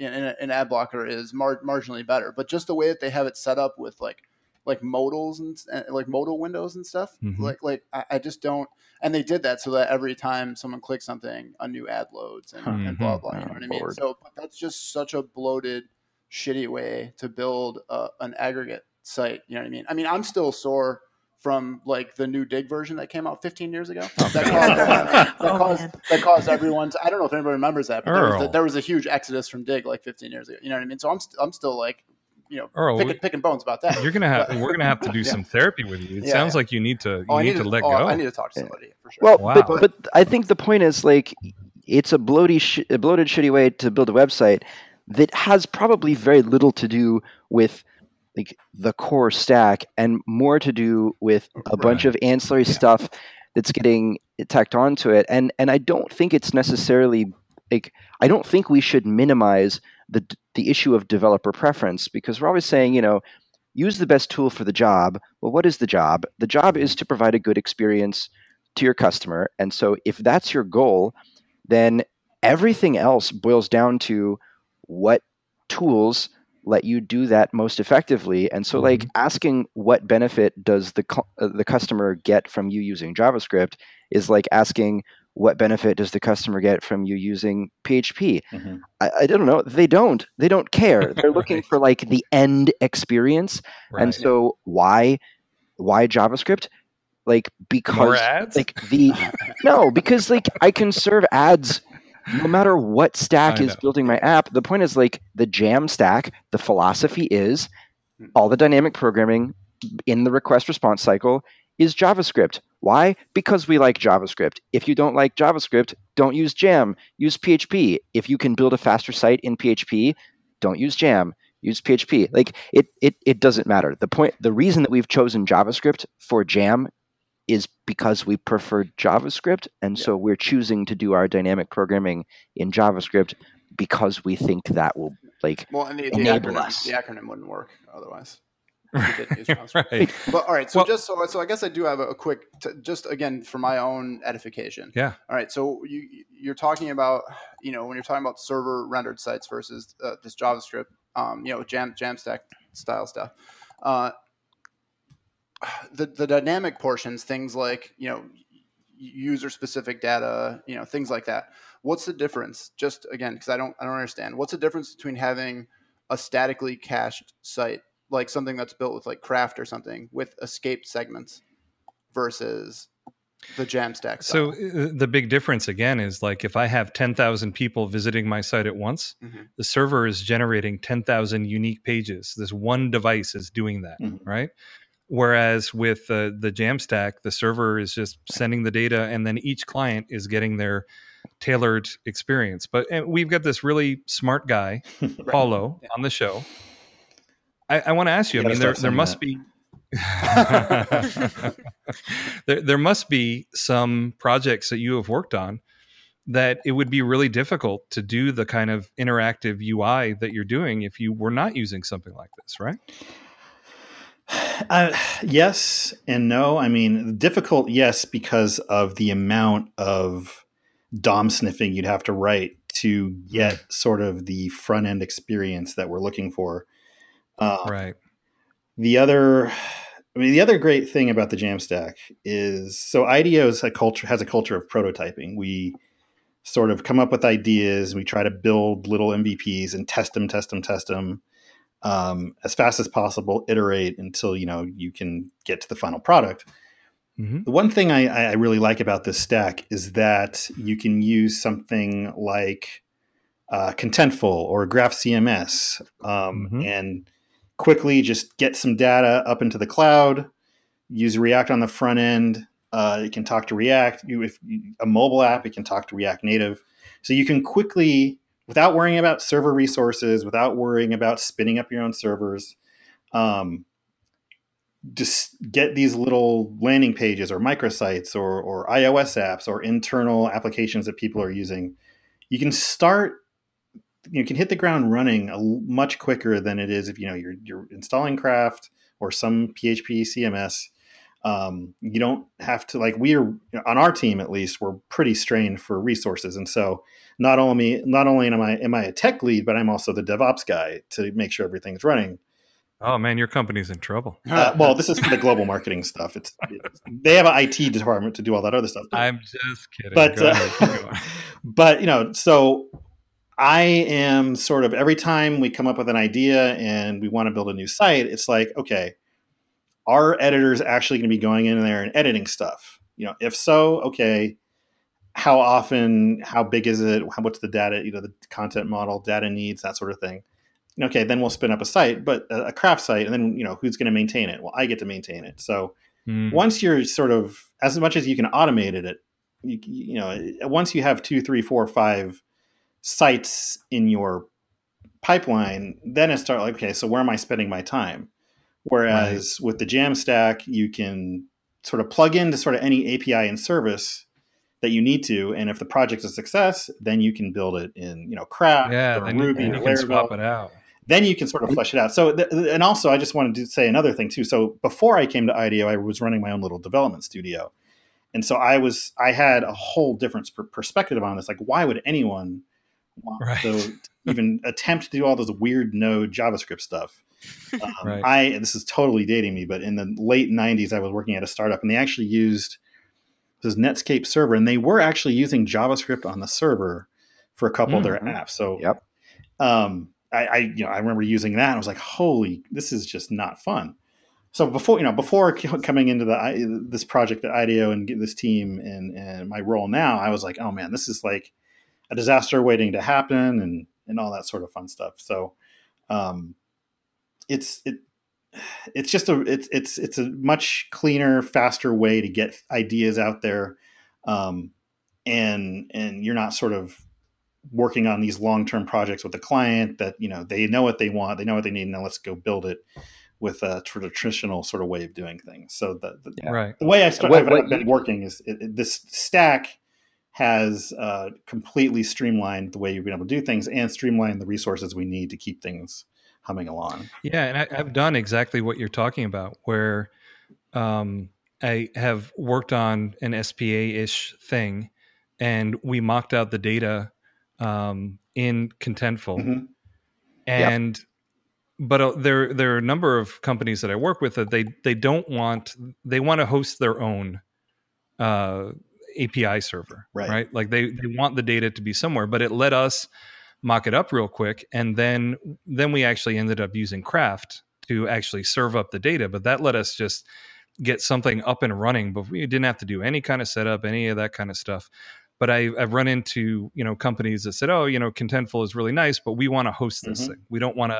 an, an ad blocker is mar- marginally better. But just the way that they have it set up with like like modals and, and like modal windows and stuff. Mm-hmm. Like, like I, I just don't. And they did that so that every time someone clicks something, a new ad loads and, mm-hmm. and blah, blah, you know what I mean? So but that's just such a bloated, shitty way to build a, an aggregate site. You know what I mean? I mean, I'm still sore from like the new Dig version that came out fifteen years ago. That caused, that, oh, caused that caused everyone's. I don't know if anybody remembers that, but there was, a, there was a huge exodus from Dig like fifteen years ago. You know what I mean? So I'm st- I'm still like, you know, Earl, picking, we, picking bones about that. You're gonna have we're gonna have to do yeah. some therapy with you. It yeah, sounds yeah. like you need to you oh, need, need to, to let oh, go. I need to talk to somebody for sure. Well, wow. but, but I think the point is like it's a bloated, sh- a bloated, shitty way to build a website that has probably very little to do with like the core stack and more to do with a right. bunch of ancillary yeah. stuff that's getting tacked onto it. And and I don't think it's necessarily like I don't think we should minimize the the issue of developer preference, because we're always saying, you know, use the best tool for the job. Well, what is the job? The job is to provide a good experience to your customer. And so if that's your goal, then everything else boils down to what tools let you do that most effectively. And so like asking what benefit does the cu- uh, the customer get from you using JavaScript is like asking what benefit does the customer get from you using P H P? Mm-hmm. I, I don't know. They don't. They don't care. They're looking right. for like the end experience. Right. And so why why JavaScript? Like because like the no, because like I can serve ads no matter what stack I is know. building my app. The point is like the Jamstack, the philosophy is all the dynamic programming in the request response cycle is JavaScript. Why? Because we like JavaScript. If you don't like JavaScript, don't use Jam, use P H P. If you can build a faster site in P H P, don't use Jam, use P H P. Like it it it doesn't matter. The point the reason that we've chosen JavaScript for Jam is because we prefer JavaScript, and yeah. so we're choosing to do our dynamic programming in JavaScript because we think that will like well, and the, the enable acronym, us. The acronym wouldn't work otherwise. Right. But all right, so well, just so, so I guess I do have a, a quick, t- just again for my own edification. Yeah. All right, so you you're talking about, you know, when you're talking about server rendered sites versus uh, this JavaScript, um, you know, Jam Jamstack style stuff. Uh, The, the dynamic portions, things like, you know, user specific data, you know, things like that. What's the difference? Just again, because I don't I don't understand. What's the difference between having a statically cached site, like something that's built with like Craft or something, with escaped segments versus the Jamstack style? So uh, the big difference again is like if I have ten thousand people visiting my site at once, mm-hmm. the server is generating ten thousand unique pages. This one device is doing that, mm-hmm. right? Whereas with uh, the Jamstack, the server is just sending the data, and then each client is getting their tailored experience. But and we've got this really smart guy, right. Paulo, yeah. on the show. I, I want to ask you. you I mean, there there must that. be there there must be some projects that you have worked on that it would be really difficult to do the kind of interactive U I that you're doing if you were not using something like this, right? Uh, yes and no. I mean, difficult, yes, because of the amount of D O M sniffing you'd have to write to get sort of the front end experience that we're looking for. Uh, right. The other, I mean, the other great thing about the Jamstack is so IDEO is a culture has a culture of prototyping. We sort of come up with ideas. We try to build little M V Ps and test them, test them, test them. Um, as fast as possible, iterate until, you know, you can get to the final product. Mm-hmm. The one thing I, I really like about this stack is that you can use something like uh, Contentful or Graph C M S um, mm-hmm. and quickly just get some data up into the cloud, use React on the front end. Uh, it can talk to React. You, if you, a mobile app, it can talk to React Native. So you can quickly... without worrying about server resources, without worrying about spinning up your own servers, um, just get these little landing pages or microsites or, or iOS apps or internal applications that people are using. You can start, you can hit the ground running a, much quicker than it is if you know you're you're installing Craft or some P H P C M S. Um, you don't have to, like, we are on our team, at least we're pretty strained for resources. And so not only, not only am I, am I a tech lead, but I'm also the DevOps guy to make sure everything's running. Oh, man, your company's in trouble. Uh, well, this is for the global marketing stuff. It's, it's They have an I T department to do all that other stuff. I'm just kidding. But, uh, but you know, so I am sort of, every time we come up with an idea and we want to build a new site, it's like, okay, are editors actually going to be going in there and editing stuff? You know, if so, okay, how often, how big is it? How, what's the data, you know, the content model, data needs, that sort of thing. Okay, then we'll spin up a site, but a craft site, and then, you know, who's going to maintain it? Well, I get to maintain it. So mm. once you're sort of, as much as you can automate it, you, you know, once you have two, three, four, five sites in your pipeline, then it starts like, okay, so where am I spending my time? Whereas right. with the Jamstack, you can sort of plug into sort of any A P I and service that you need to, and if the project's a success, then you can build it in, you know, Craft yeah, or Ruby or Laravel. You can swap it out. Then you can sort of flesh it out. So, th- and also, I just wanted to say another thing too. So, before I came to IDEO, I was running my own little development studio, and so I was, I had a whole different per- perspective on this. Like, why would anyone want right. to even attempt to do all this weird Node JavaScript stuff? Um, right. I this is totally dating me, but in the late nineties, I was working at a startup, and they actually used this Netscape server, and they were actually using JavaScript on the server for a couple mm-hmm. of their apps. So, yep. um. I, I, you know, I remember using that. And I was like, "Holy, this is just not fun." So before, you know, before coming into the this project at IDEO and get this team and and my role now, I was like, "Oh man, this is like a disaster waiting to happen," and and all that sort of fun stuff. So, um, it's it, it's just a it's it's it's a much cleaner, faster way to get ideas out there, um, and and you're not sort of working on these long-term projects with the client that, you know, they know what they want, they know what they need. Now let's go build it with a traditional sort of way of doing things. So the, the, yeah. right. the way I started, what, what I've been you, working is it, it, this stack has uh, completely streamlined the way you've been able to do things and streamlined the resources we need to keep things humming along. Yeah. And I, I've done exactly what you're talking about, where um, I have worked on an S P A-ish thing and we mocked out the data um in Contentful mm-hmm. and yep. but uh, there there are a number of companies that I work with that they they don't want they want to host their own uh A P I server right, right? Like they they want the data to be somewhere, but it let us mock it up real quick, and then then we actually ended up using Craft to actually serve up the data, but that let us just get something up and running, but we didn't have to do any kind of setup, any of that kind of stuff. But I, I've run into, you know, companies that said, oh, you know, Contentful is really nice, but we want to host this mm-hmm. thing. We don't want to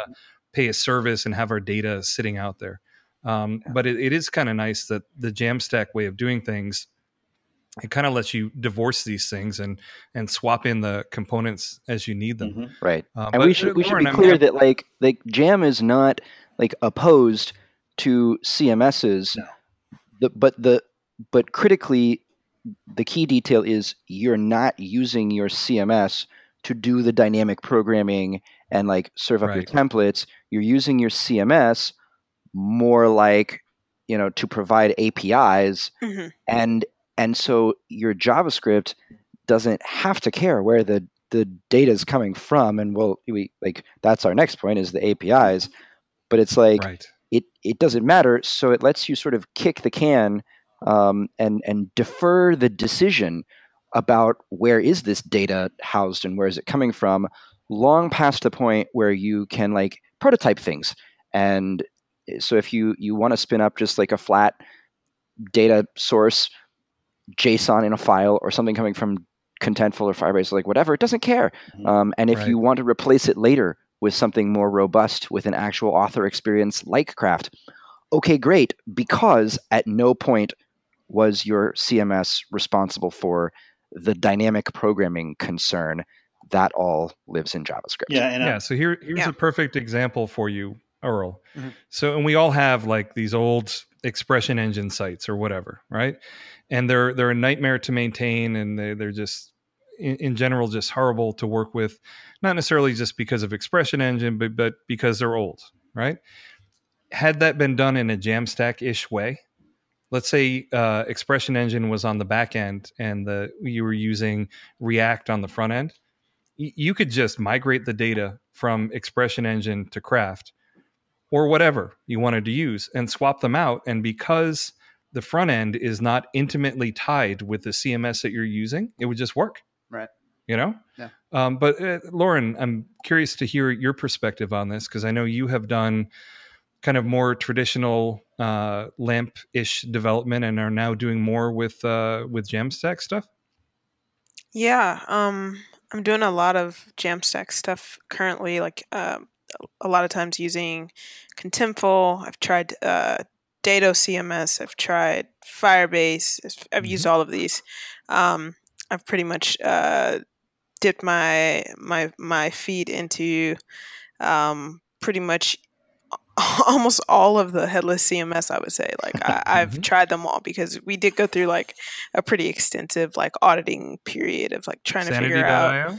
pay a service and have our data sitting out there. Um, yeah. But it, it is kind of nice that the Jamstack way of doing things, it kind of lets you divorce these things and and swap in the components as you need them. Mm-hmm. Right. Um, and we should, we should be clear I'm, that, like, like Jam is not, like, opposed to C M Ss, no. the, but the but critically, the key detail is you're not using your C M S to do the dynamic programming and, like, serve up right. your templates. You're using your C M S more like, you know, to provide A P Is. Mm-hmm. And and so your JavaScript doesn't have to care where the, the data is coming from. And we'll, we like, that's our next point is the A P Is. But it's like, right. it, it doesn't matter. So it lets you sort of kick the can Um, and and defer the decision about where is this data housed and where is it coming from, long past the point where you can, like, prototype things. And so if you, you want to spin up just like a flat data source JSON in a file or something coming from Contentful or Firebase, like whatever, it doesn't care. Um, and if right. you want to replace it later with something more robust with an actual author experience like Craft, okay, great, because at no point was your C M S responsible for the dynamic programming concern. That all lives in JavaScript. Yeah, and, uh, yeah so here, here's yeah. a perfect example for you, Earl. Mm-hmm. So, and we all have, like, these old Expression Engine sites or whatever, right? And they're they're a nightmare to maintain, and they, they're just, in, in general, just horrible to work with, not necessarily just because of Expression Engine, but, but because they're old, right? Had that been done in a Jamstack-ish way, let's say uh, Expression Engine was on the back end and the you were using React on the front end, y- you could just migrate the data from Expression Engine to Craft, or whatever you wanted to use and swap them out. And because the front end is not intimately tied with the C M S that you're using, it would just work. Right. You know? Yeah. Um, but uh, Lauren, I'm curious to hear your perspective on this, because I know you have done kind of more traditional uh, LAMP-ish development and are now doing more with uh, with Jamstack stuff. Yeah, um, I'm doing a lot of Jamstack stuff currently, like uh, a lot of times using Contentful. I've tried uh, Dado C M S. I've tried Firebase. I've mm-hmm. used all of these. Um, I've pretty much uh, dipped my my my feet into um, pretty much almost all of the headless C M S, I would say. Like I, I've mm-hmm. tried them all, because we did go through like a pretty extensive like auditing period of like trying Sanity to figure out.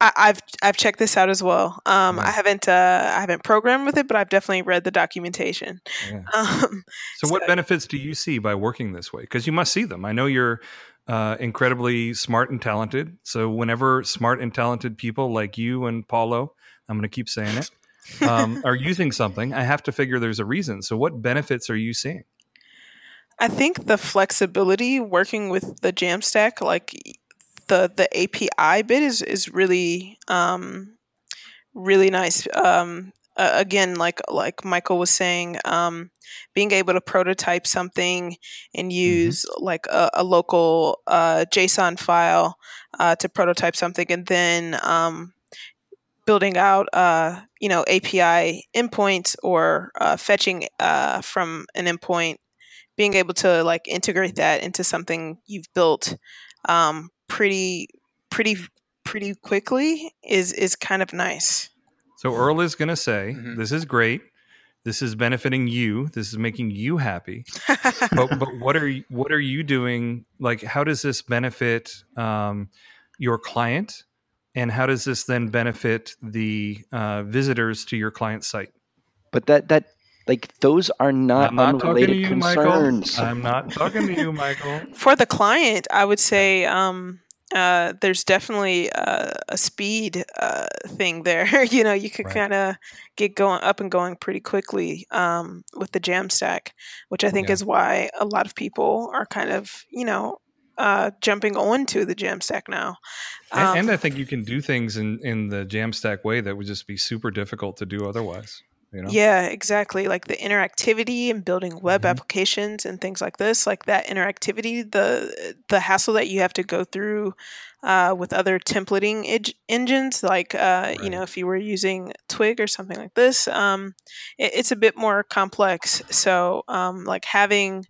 I, I've I've checked this out as well. Um, nice. I haven't uh, I haven't programmed with it, but I've definitely read the documentation. Yeah. Um, so, so what benefits do you see by working this way? Because you must see them. I know you're uh, incredibly smart and talented. So whenever smart and talented people like you and Paulo, I'm going to keep saying it, um, are using something, I have to figure there's a reason. So what benefits are you seeing? I think the flexibility working with the Jamstack, like the the A P I bit is, is really, um, really nice. Um, uh, again, like like Michael was saying, um, being able to prototype something and use mm-hmm. like a, a local uh, JSON file uh, to prototype something, and then um, building out, uh, you know, A P I endpoints or uh, fetching uh, from an endpoint, being able to like integrate that into something you've built um, pretty, pretty, pretty quickly is is kind of nice. So Earl is going to say, mm-hmm. this is great. This is benefiting you. This is making you happy. but, but what are what are you doing? Like, how does this benefit um, your client? And how does this then benefit the uh, visitors to your client site? But that that like those are not, not unrelated you, concerns. Michael. I'm not talking to you, Michael. For the client, I would say um, uh, there's definitely uh, a speed uh, thing there. You know, you could right. kind of get going up and going pretty quickly um, with the Jamstack, which I think yeah. is why a lot of people are kind of, you know, Uh, jumping onto the Jamstack now. Um, and, and I think you can do things in, in the Jamstack way that would just be super difficult to do otherwise. You know? Yeah, exactly. Like the interactivity and building web mm-hmm. applications and things like this, like that interactivity, the the hassle that you have to go through uh, with other templating ed- engines, like, uh, right. you know, if you were using Twig or something like this, um, it, it's a bit more complex. So um, like having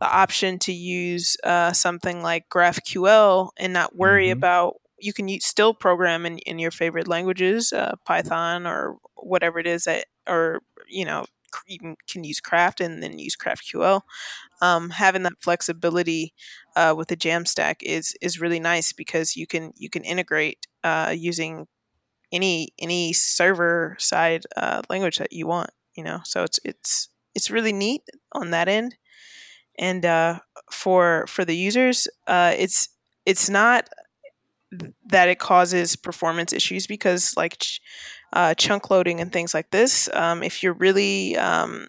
the option to use uh, something like GraphQL and not worry mm-hmm. about, you can use, still program in, in your favorite languages, uh, Python or whatever it is that, or, you know, you can, can use Craft and then use CraftQL. Um, having that flexibility uh, with the Jamstack is is really nice, because you can you can integrate uh, using any any server side uh, language that you want. You know, so it's it's it's really neat on that end. And uh, for for the users, uh, it's it's not that it causes performance issues, because like ch- uh, chunk loading and things like this, um, if you're really, um,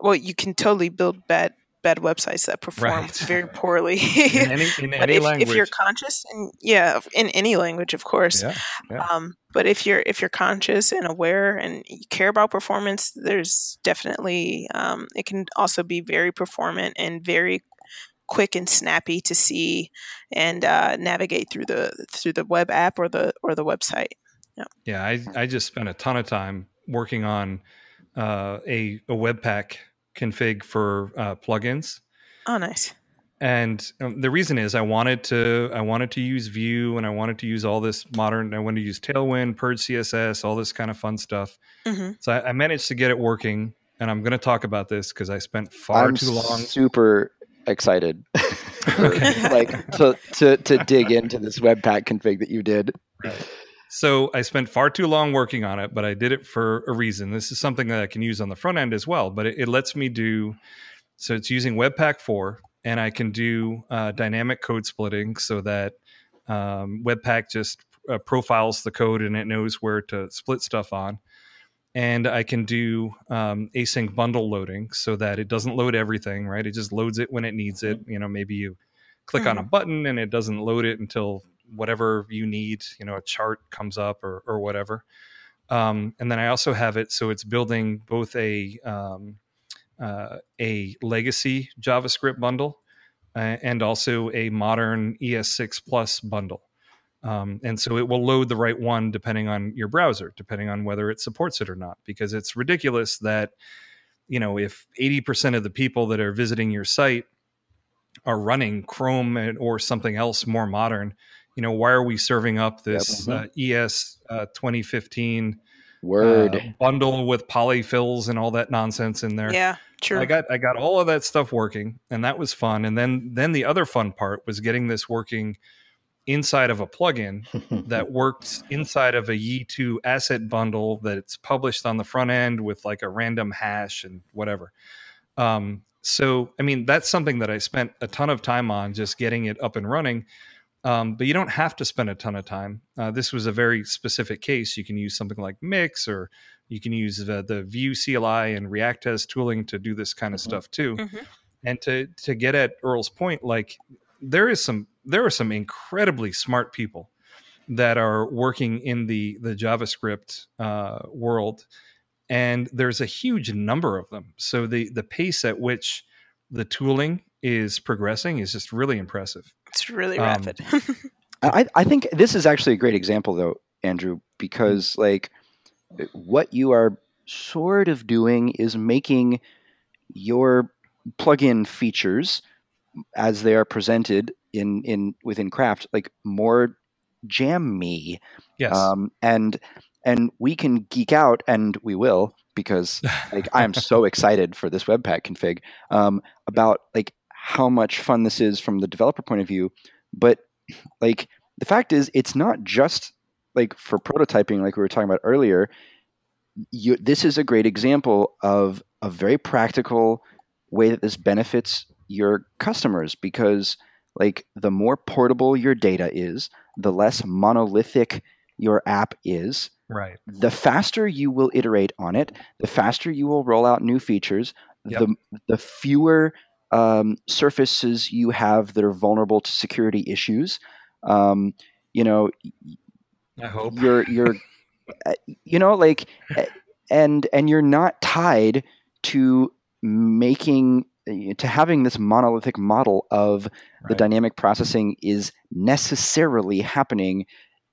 well, you can totally build bad bad websites that perform right. very poorly. in any, in but any if, language. If you're conscious, and yeah, in any language, of course. Yeah, yeah. Um, but if you're if you're conscious and aware and you care about performance, there's definitely um, it can also be very performant and very quick and snappy to see and uh, navigate through the through the web app or the or the website. Yeah, yeah I, I just spent a ton of time working on uh, a, a Webpack config for uh, plugins. Oh, nice. And um, the reason is I wanted to I wanted to use Vue, and I wanted to use all this modern. I wanted to use Tailwind, Purge C S S, all this kind of fun stuff. Mm-hmm. So I, I managed to get it working, and I'm going to talk about this because I spent far I'm too long. Super. Excited like to, to to dig into this Webpack config that you did. Right. So I spent far too long working on it, but I did it for a reason. This is something that I can use on the front end as well, but it, it lets me do, so it's using Webpack four, and I can do uh, dynamic code splitting so that um, Webpack just uh, profiles the code and it knows where to split stuff on. And I can do um, async bundle loading so that it doesn't load everything, right? It just loads it when it needs it. You know, maybe you click mm-hmm. on a button and it doesn't load it until whatever you need, you know, a chart comes up or or whatever. Um, and then I also have it so it's building both a um, uh, a legacy JavaScript bundle uh, and also a modern E S six plus bundle. Um, and so it will load the right one depending on your browser, depending on whether it supports it or not, because it's ridiculous that, you know, if eighty percent of the people that are visiting your site are running Chrome and, or something else more modern, you know, why are we serving up this yep. mm-hmm. uh, E S uh, twenty fifteen Word uh, bundle with polyfills and all that nonsense in there? Yeah, true. I got I got all of that stuff working, and that was fun. And then then the other fun part was getting this working inside of a plugin that works inside of a Y two asset bundle that's published on the front end with like a random hash and whatever. Um, so, I mean, that's something that I spent a ton of time on, just getting it up and running. Um, but you don't have to spend a ton of time. Uh, this was a very specific case. You can use something like Mix, or you can use the, the Vue C L I and React as tooling to do this kind of mm-hmm. stuff too. Mm-hmm. And to, to get at Earl's point, like, There is some. There are some incredibly smart people that are working in the the JavaScript uh, world, and there's a huge number of them. So the the pace at which the tooling is progressing is just really impressive. It's really um, rapid. I I think this is actually a great example, though, Andrew, because like what you are sort of doing is making your plugin features, as they are presented in, in within Craft, like more jammy. Yes. Um, and and we can geek out, and we will, because like I am so excited for this Webpack config um, about like how much fun this is from the developer point of view. But like the fact is, it's not just like for prototyping, like we were talking about earlier. You, this is a great example of a very practical way that this benefits your customers, because like the more portable your data is, the less monolithic your app is, right? The faster you will iterate on it, the faster you will roll out new features, yep. the the fewer um, surfaces you have that are vulnerable to security issues. Um, you know, I hope you're you're you know like and and you're not tied to making to having this monolithic model of right. the dynamic processing is necessarily happening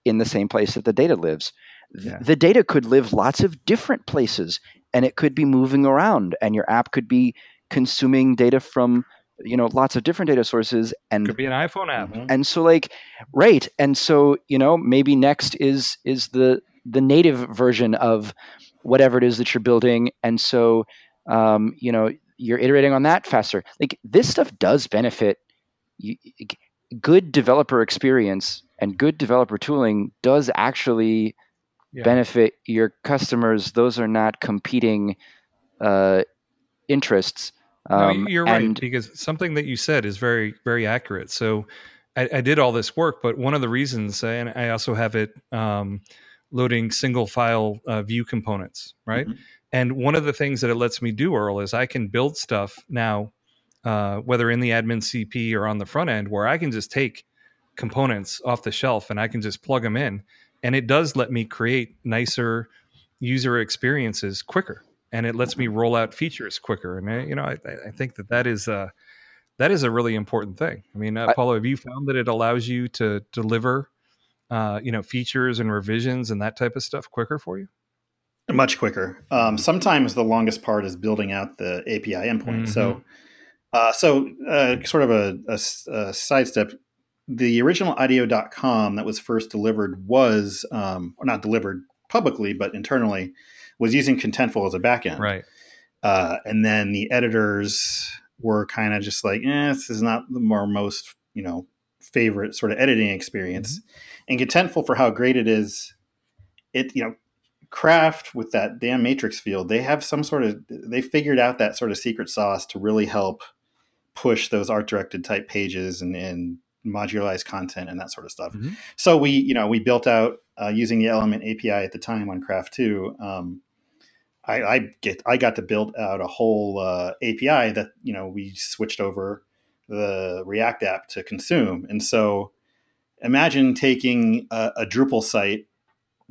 in the same place that the data lives. Yeah. The data could live lots of different places, and it could be moving around, and your app could be consuming data from, you know, lots of different data sources, and could be an iPhone app. Huh? And so like, right. And so, you know, maybe next is, is the, the native version of whatever it is that you're building. And so, um, you know, you're iterating on that faster. Like this stuff does benefit you. Good developer experience and good developer tooling does actually yeah. benefit your customers. Those are not competing uh, interests. Um, no, you're and- right, because something that you said is very, very accurate. So I, I did all this work, but one of the reasons, and I also have it um, loading single file uh, Vue components, right? Mm-hmm. And one of the things that it lets me do, Earl, is I can build stuff now, uh, whether in the admin C P or on the front end, where I can just take components off the shelf and I can just plug them in. And it does let me create nicer user experiences quicker. And it lets me roll out features quicker. And, I, you know, I, I think that that is, a, that is a really important thing. I mean, uh, Paulo, have you found that it allows you to deliver, uh, you know, features and revisions and that type of stuff quicker for you? Much quicker. Um, sometimes the longest part is building out the A P I endpoint. Mm-hmm. So, uh, so uh, sort of a, a, a sidestep. The original I D E O dot com that was first delivered was, um, or not delivered publicly, but internally, was using Contentful as a backend. Right. Uh, and then the editors were kind of just like, eh, this is not the more most, you know, favorite sort of editing experience. Mm-hmm. And Contentful, for how great it is, it, you know, Craft with that damn matrix field, they have some sort of, they figured out that sort of secret sauce to really help push those art directed type pages and, and modularized content and that sort of stuff. Mm-hmm. So we, you know, we built out uh, using the Element A P I at the time on Craft two, um, I, I get I got to build out a whole uh, A P I that, you know, we switched over the React app to consume. And so imagine taking a, a Drupal site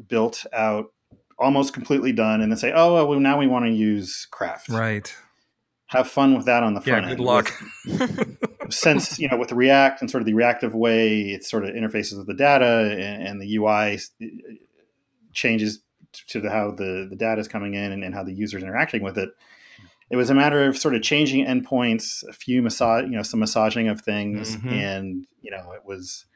built out, almost completely done, and then say, oh, well, now we want to use Craft. Right. Have fun with that on the front yeah, end. Good luck. With, since, you know, with React and sort of the reactive way, it sort of interfaces with the data and, and the U I changes to the, how the, the data is coming in and, and how the user is interacting with it. It was a matter of sort of changing endpoints, a few massage, you know, some massaging of things. Mm-hmm. And, you know, it was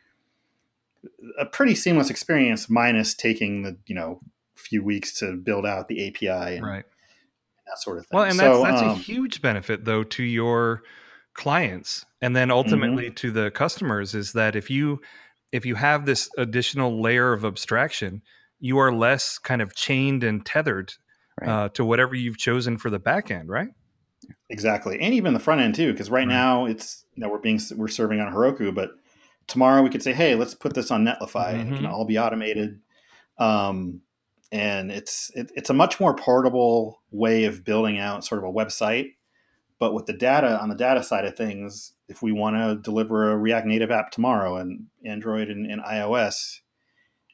a pretty seamless experience, minus taking the, you know, few weeks to build out the A P I and, right. and that sort of thing. Well, and so, that's, that's um, a huge benefit though, to your clients. And then ultimately mm-hmm. to the customers is that if you, if you have this additional layer of abstraction, you are less kind of chained and tethered right. uh, to whatever you've chosen for the back end, right? Exactly. And even the front end too, because right, right now it's, you know, we're being, we're serving on Heroku, but tomorrow we could say, hey, let's put this on Netlify mm-hmm. and it can all be automated. Um, and it's, it, it's a much more portable way of building out sort of a website, but with the data on the data side of things, if we want to deliver a React Native app tomorrow and Android and, and iOS,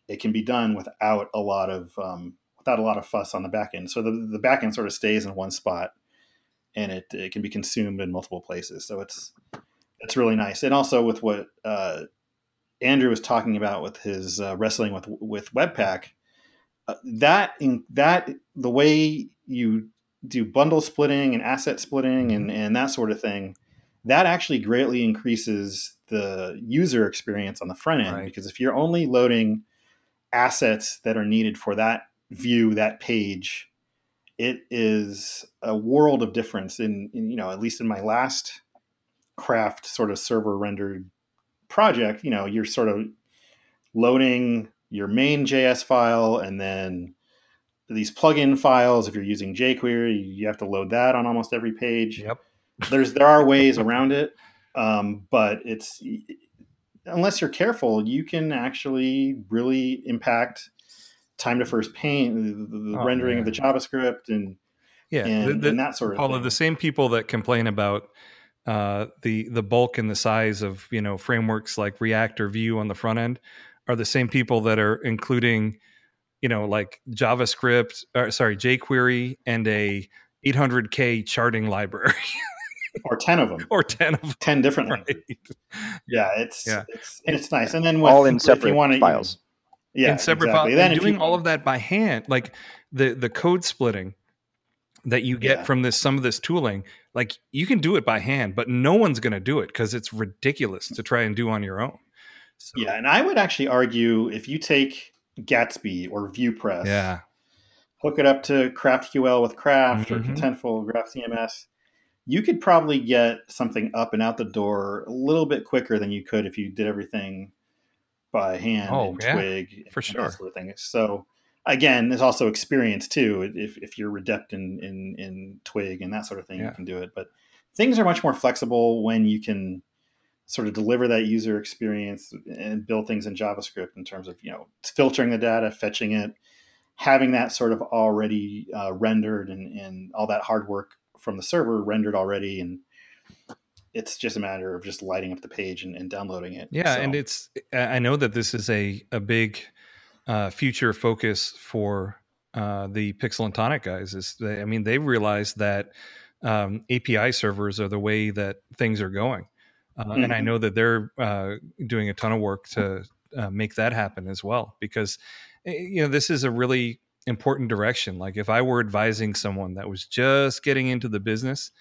it can be done without a lot of um, without a lot of fuss on the back end. So the, the back end sort of stays in one spot, and it, it can be consumed in multiple places. So it's it's really nice. And also with what uh, Andrew was talking about with his uh, wrestling with with Webpack, uh, that in, that the way you do bundle splitting and asset splitting and, and that sort of thing, that actually greatly increases the user experience on the front end. Right. Because if you're only loading assets that are needed for that view, that page, it is a world of difference in, in, you know, at least in my last Craft sort of server rendered project, you know, you're sort of loading your main J S file and then these plugin files. If you're using jQuery, you have to load that on almost every page. Yep. There's, there are ways around it. Um, but it's, unless you're careful, you can actually really impact time to first paint, the, the oh, rendering man. of the JavaScript and, yeah, and, the, the, and that sort of all thing. All of the same people that complain about uh, the the bulk and the size of, you know, frameworks like React or Vue on the front end are the same people that are including, you know, like JavaScript, or, sorry, jQuery and a eight hundred K charting library. Or ten of them, or ten of them. ten different right. Yeah, it's yeah. it's and it's nice. And then with, all in separate wanna, files. Yeah, in separate exactly. files. And doing you, all of that by hand, like the the code splitting that you get yeah. from this some of this tooling, like you can do it by hand, but no one's going to do it because it's ridiculous to try and do on your own. So, yeah, and I would actually argue if you take Gatsby or Vuepress, yeah. hook it up to CraftQL with Craft mm-hmm. or Contentful, Graph C M S. You could probably get something up and out the door a little bit quicker than you could if you did everything by hand oh, and yeah, Twig for and sure. that sort of thing. So again, there's also experience too. If if you're adept in, in, in Twig and that sort of thing, yeah. you can do it. But things are much more flexible when you can sort of deliver that user experience and build things in JavaScript in terms of, you know, filtering the data, fetching it, having that sort of already uh, rendered and, and all that hard work from the server rendered already, and it's just a matter of just lighting up the page and, and downloading it. Yeah, so. And it's I know that this is a a big uh, future focus for uh, the Pixel and Tonic guys. Is they, I mean they realize that um, A P I servers are the way that things are going, uh, mm-hmm. and I know that they're uh, doing a ton of work to uh, make that happen as well. Because you know this is a really important direction. Like if I were advising someone that was just getting into the business,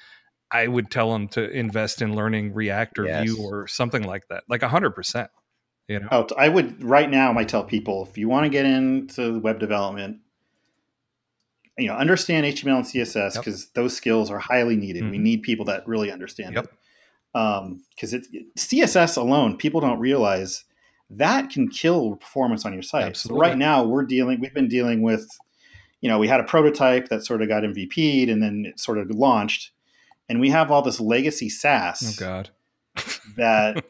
I would tell them to invest in learning React or yes. Vue or something like that, like a hundred percent, you know, oh, I would right now. I tell people, if you want to get into web development, you know, understand H T M L and C S S because yep. those skills are highly needed. Mm-hmm. We need people that really understand yep. it. Um, cause it's C S S alone. People don't realize that can kill performance on your site. Absolutely. So right now we're dealing, we've been dealing with, you know, we had a prototype that sort of got M V P'd and then it sort of launched, and we have all this legacy SaaS oh God. that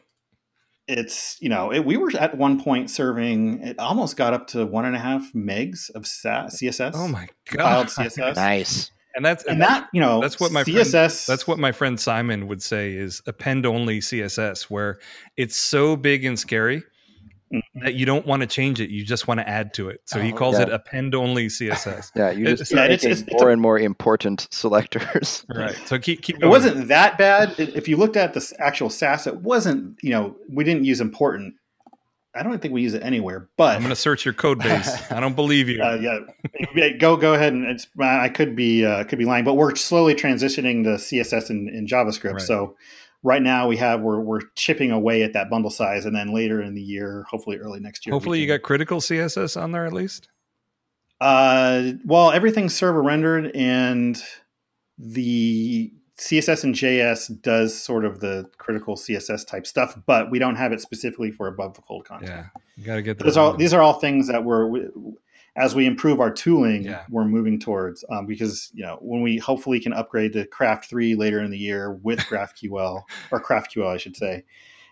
It's, you know, it, we were at one point serving, it almost got up to one and a half megs of C S S. Oh my God. Filed C S S. Nice. And that's, and, and that, that, you know, that's what my C S S. Friend, that's what my friend Simon would say is append only C S S, where it's so big and scary mm-hmm. that you don't want to change it. You just want to add to it. So oh, he calls yeah. it append only C S S. yeah. You just yeah, it's, it's, more it's a, and more important selectors. Right. So keep, keep, going. It wasn't that bad. If you looked at the actual S A S, it wasn't, you know, we didn't use important. I don't think we use it anywhere, but I'm going to search your code base. I don't believe you. Uh, yeah, go go ahead, and it's, I could be uh, could be lying, but we're slowly transitioning to C S S in, in JavaScript. Right. So right now we have we're we're chipping away at that bundle size, and then later in the year, hopefully early next year. Hopefully you got critical C S S on there at least. Uh, well, everything's server rendered, and the C S S and J S does sort of the critical C S S type stuff, but we don't have it specifically for above the fold content. Yeah, you got to get those. All, these are all things that we're, as we improve our tooling, yeah. we're moving towards um, because, you know, when we hopefully can upgrade to Craft three later in the year with GraphQL or CraftQL, I should say,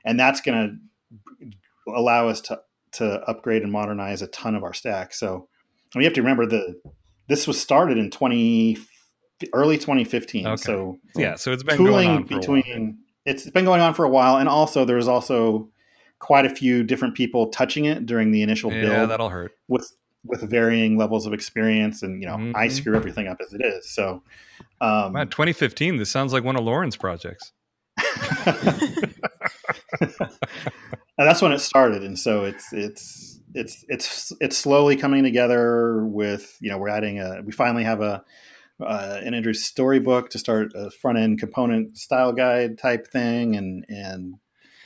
and that's going to allow us to, to upgrade and modernize a ton of our stack. So we have to remember that this was started in twenty early twenty fifteen. Okay. So yeah, so it's been going on for between, a while. It's been going on for a while, and also there was also quite a few different people touching it during the initial yeah, build. Yeah, that'll hurt. With with varying levels of experience, and you know, mm-hmm. I screw everything up as it is. So, um, wow, twenty fifteen. This sounds like one of Lauren's projects. And that's when it started, and so it's it's it's it's it's slowly coming together. With you know, we're adding a. We finally have a. Uh, an Andrew's storybook to start a front end component style guide type thing, and and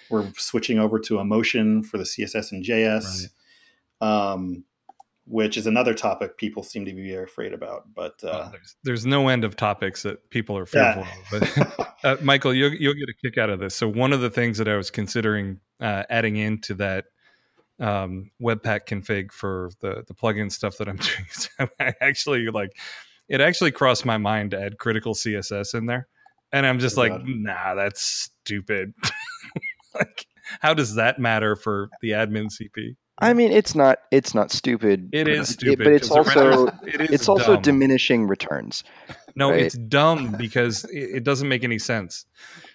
we're switching over to emotion for the C S S and J S, right. um, which is another topic people seem to be afraid about. But uh, oh, there's, there's no end of topics that people are fearful yeah. of. But uh, Michael, you'll you'll get a kick out of this. So one of the things that I was considering uh, adding into that. Um, Webpack config for the the plugin stuff that I'm doing. So I actually like. It actually crossed my mind to add critical C S S in there. And I'm just oh, like, God. nah, that's stupid. Like, how does that matter for the admin C P? I mean, it's not it's not stupid. It is stupid. It, but it's also render, it is it's dumb. also diminishing returns. No, right? It's dumb because it, it doesn't make any sense.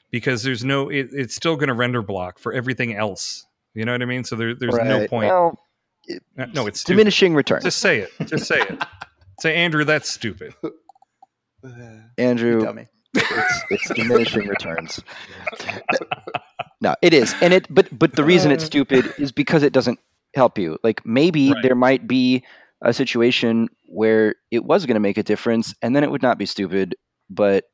Because there's no it, it's still going to render block for everything else. You know what I mean? So there, there's right. no point. Well, it, no, it's stupid. Diminishing returns. Just say it. Just say it. Say, Andrew, that's stupid. Andrew, dummy. It's, it's diminishing returns. No, it is, and it. But but the reason it's stupid is because it doesn't help you. Like maybe right. there might be a situation where it was going to make a difference, and then it would not be stupid. But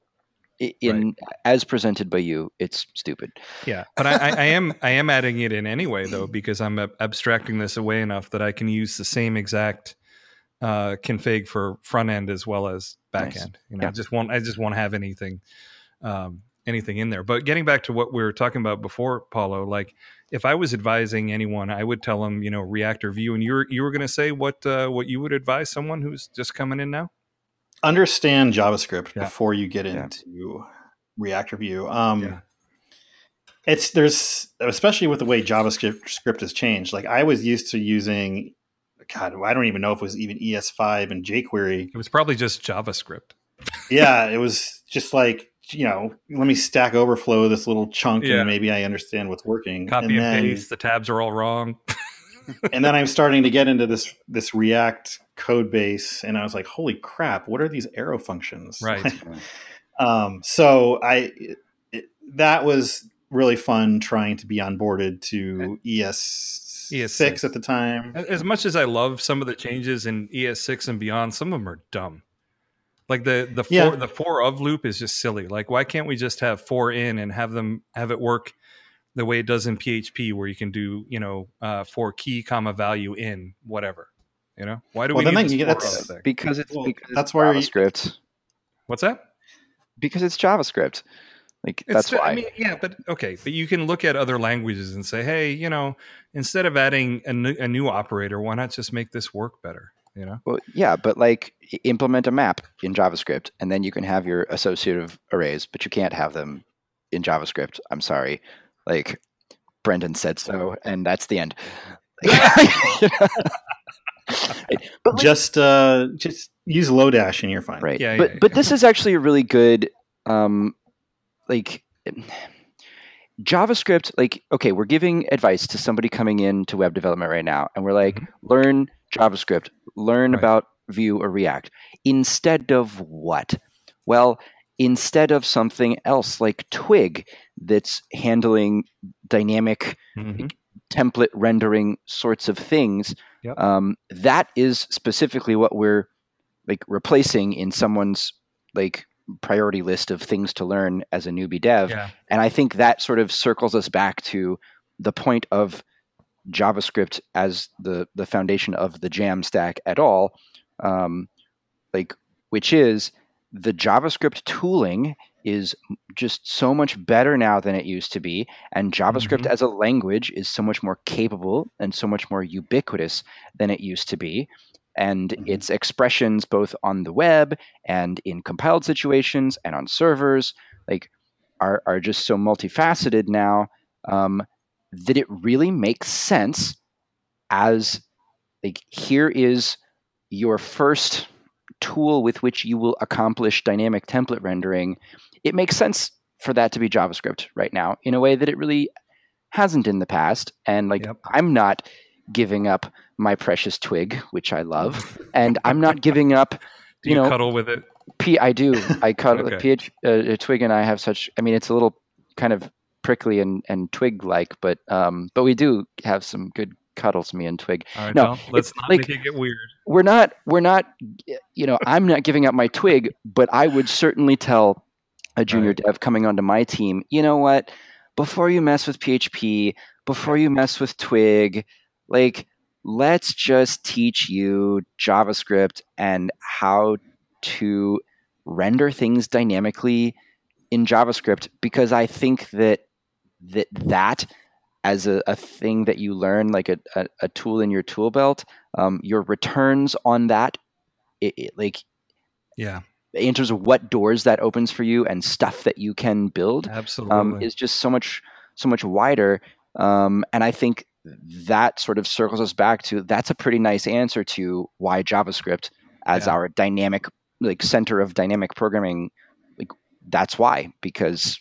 in right. as presented by you, it's stupid. Yeah, but I, I am I am adding it in anyway though, because I'm abstracting this away enough that I can use the same exact. Uh, config for front end as well as back nice. end. You know, yeah. I just won't. I just won't have anything, um, anything in there. But getting back to what we were talking about before, Paulo, like if I was advising anyone, I would tell them, you know, React or Vue. And you were you were going to say what uh, what you would advise someone who's just coming in now. Understand JavaScript yeah. before you get yeah. into React or Vue. Um, yeah. It's there's especially with the way JavaScript script has changed. Like I was used to using. God, I don't even know if it was even E S five and jQuery. It was probably just JavaScript. Yeah, it was just like, you know, let me Stack Overflow this little chunk yeah. and maybe I understand what's working. Copy and, and then, paste, the tabs are all wrong. And then I'm starting to get into this this React code base, and I was like, holy crap, what are these arrow functions? Right. um, so I it, that was really fun trying to be onboarded to okay. E S six at the time. As much as I love some of the changes in E S six and beyond, some of them are dumb. Like the the yeah. for the for of loop is just silly. Like why can't we just have for in and have them have it work the way it does in P H P, where you can do you know uh, for key comma value in whatever. You know why do well, we need this you, for that's, of because it's well, because that's it's where JavaScript. You, what's that? Because it's JavaScript. Like it's that's the, why. I mean, yeah, but okay, but you can look at other languages and say, hey, you know, instead of adding a new, a new operator, why not just make this work better? You know? Well, yeah, but like implement a map in JavaScript, and then you can have your associative arrays, but you can't have them in JavaScript. I'm sorry, like Brendan said so, and that's the end. You know? But just uh, just use Lodash and you're fine. Right. Yeah, but yeah, yeah. But this is actually a really good um, like JavaScript. Like, okay, we're giving advice to somebody coming into web development right now, and we're like, mm-hmm. learn JavaScript, learn right. about Vue or React. Instead of what? Well, instead of something else like Twig that's handling dynamic mm-hmm. template rendering sorts of things, yep. um, that is specifically what we're like replacing in someone's like priority list of things to learn as a newbie dev. Yeah. And I think that sort of circles us back to the point of JavaScript as the, the foundation of the Jamstack at all, um, like which is the JavaScript tooling is just so much better now than it used to be. And JavaScript mm-hmm. as a language is so much more capable and so much more ubiquitous than it used to be. And mm-hmm. its expressions, both on the web and in compiled situations and on servers, like are, are just so multifaceted now um, that it really makes sense as like, here is your first tool with which you will accomplish dynamic template rendering. It makes sense for that to be JavaScript right now in a way that it really hasn't in the past. And like, yep. I'm not giving up my precious Twig, which I love, and I'm not giving up, do you, you know, cuddle with it. P I do. I cuddle with okay. P H, uh, Twig and I have such, I mean, it's a little kind of prickly and, and twig like, but, um, but we do have some good cuddles, me and Twig. All right, no, well, let's not like, make it get weird. We're not, we're not, you know, I'm not giving up my Twig, but I would certainly tell a junior right. dev coming onto my team, you know what, before you mess with P H P, before you mess with Twig, like, let's just teach you JavaScript and how to render things dynamically in JavaScript, because I think that that, that as a, a thing that you learn, like a, a, a tool in your tool belt, um, your returns on that, it, it, like, yeah, in terms of what doors that opens for you and stuff that you can build, absolutely, um, is just so much, so much wider. Um, and I think that sort of circles us back to, that's a pretty nice answer to why JavaScript as yeah. our dynamic, like center of dynamic programming, like that's why, because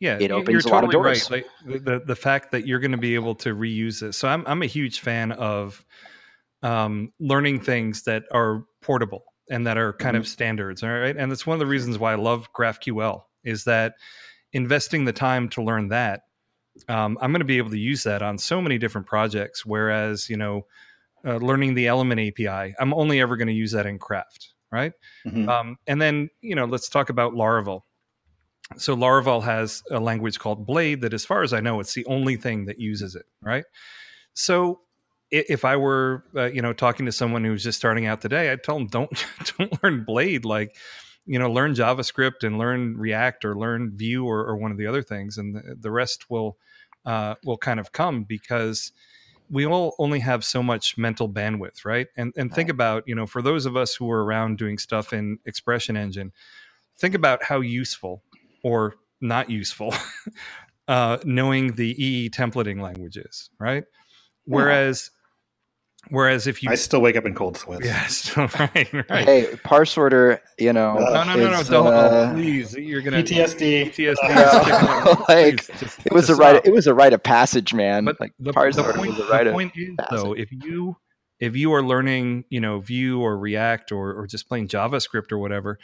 yeah, it opens you're a totally lot of doors. Right. Like the, the fact that you're going to be able to reuse it. So I'm I'm a huge fan of um, learning things that are portable and that are kind mm-hmm. of standards. All right, and that's one of the reasons why I love GraphQL, is that investing the time to learn that, um, I'm going to be able to use that on so many different projects. Whereas, you know, uh, learning the Element A P I, I'm only ever going to use that in Craft, right? Mm-hmm. Um, and then, you know, let's talk about Laravel. So Laravel has a language called Blade that, as far as I know, it's the only thing that uses it, right? So if I were, uh, you know, talking to someone who's just starting out today, I'd tell them, don't, don't learn Blade. Like, you know, learn JavaScript and learn React or learn Vue or, or one of the other things. And the, the rest will, uh, will kind of come, because we all only have so much mental bandwidth, right? And, and think about, you know, for those of us who were around doing stuff in Expression Engine, think about how useful or not useful, uh, knowing the E E templating languages, right? Whereas, whereas if you... I still wake up in cold sweats. Yes, right, right. Hey, parse order, you know... Uh, no, no, no, no, don't, uh, oh, please, you're going to... P T S D. P T S D. Uh, like, please, just, it, was a rite, it was a rite of passage, man. But like, the, parse the order point, was a rite of passage. The point is, though, if you, if you are learning, you know, Vue or React or, or just plain JavaScript or whatever,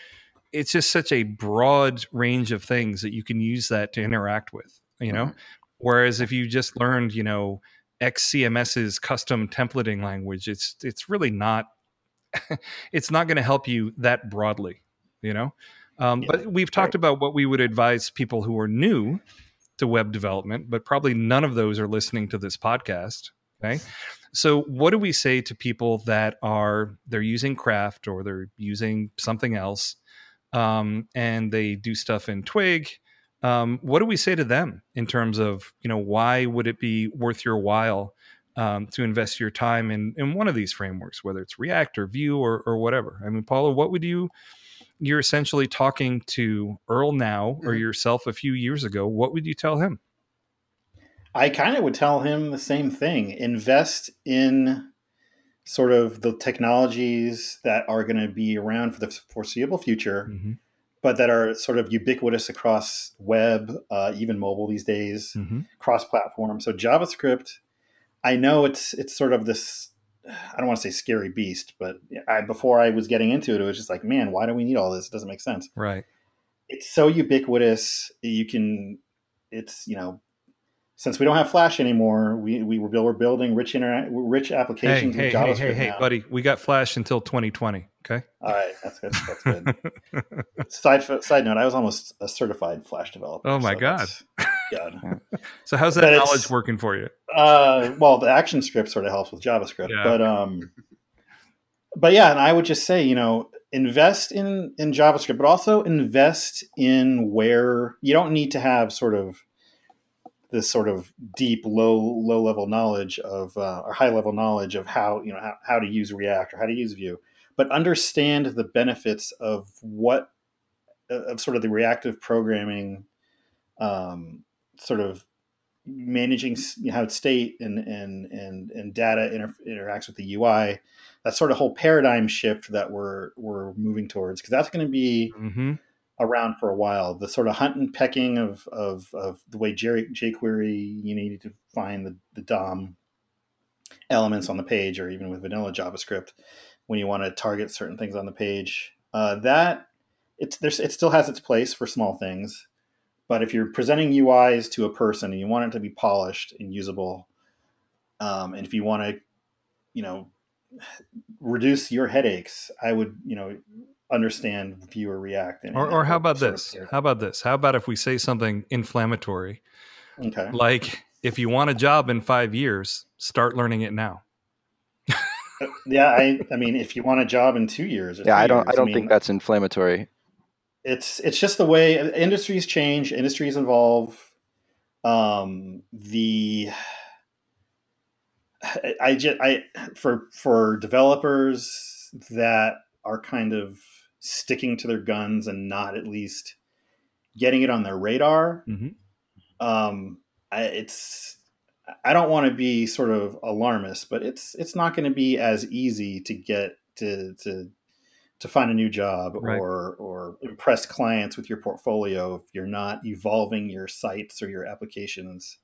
it's just such a broad range of things that you can use that to interact with, you know? Mm-hmm. Whereas if you just learned, you know, X C M S's custom templating language, it's, it's really not, it's not going to help you that broadly, you know? Um, yeah, but we've talked right. about what we would advise people who are new to web development, but probably none of those are listening to this podcast. Okay. So what do we say to people that are, they're using Craft or they're using something else, um, and they do stuff in Twig. Um, what do we say to them in terms of, you know, why would it be worth your while, um, to invest your time in, in one of these frameworks, whether it's React or Vue or, or whatever? I mean, Paula, what would you, you're essentially talking to Earl now or yourself a few years ago. What would you tell him? I kind of would tell him the same thing. Invest in sort of the technologies that are going to be around for the foreseeable future, mm-hmm. but that are sort of ubiquitous across web, uh, even mobile these days, mm-hmm. cross-platform. So JavaScript, I know it's it's sort of this, I don't want to say scary beast, but I, before I was getting into it, it was just like, man, why do we need all this? It doesn't make sense. Right. It's so ubiquitous. You can, it's, you know, since we don't have Flash anymore, we we were, we're building rich intera- rich applications hey, with hey, JavaScript Hey, hey, hey, now. buddy, we got Flash until twenty twenty, okay? All right, that's good. That's good. side, side note, I was almost a certified Flash developer. Oh, my so God. God. So how's that but knowledge working for you? Uh, well, the action script sort of helps with JavaScript. Yeah. But, um, but yeah, and I would just say, you know, invest in, in JavaScript, but also invest in where you don't need to have sort of this sort of deep low low level knowledge of uh, or high level knowledge of how you know how, how to use React or how to use Vue, but understand the benefits of what of sort of the reactive programming, um, sort of managing you know, how state and and and and data inter- interacts with the U I. That sort of whole paradigm shift that we're we're moving towards, because that's going to be. Mm-hmm. around for a while, the sort of hunt and pecking of of, of the way jQuery, you need to find the, the D O M elements on the page, or even with vanilla JavaScript, when you want to target certain things on the page. Uh, that it's there's it still has its place for small things, but if you're presenting U Is to a person and you want it to be polished and usable, um, and if you want to, you know, reduce your headaches, I would, you know. understand Vue or React. And, or and or how about this? How about this? How about if we say something inflammatory? Okay. Like, if you want a job in five years, start learning it now. yeah, I, I mean, if you want a job in two years. Or yeah, I don't years, I don't I mean, think that's inflammatory. It's it's just the way industries change, industries evolve. Um, the... I, I, just, I for for developers that are kind of sticking to their guns and not at least getting it on their radar. Mm-hmm. Um, I, it's, I don't want to be sort of alarmist, but it's, it's not going to be as easy to get to, to, to find a new job right. or, or impress clients with your portfolio if you're not evolving your sites or your applications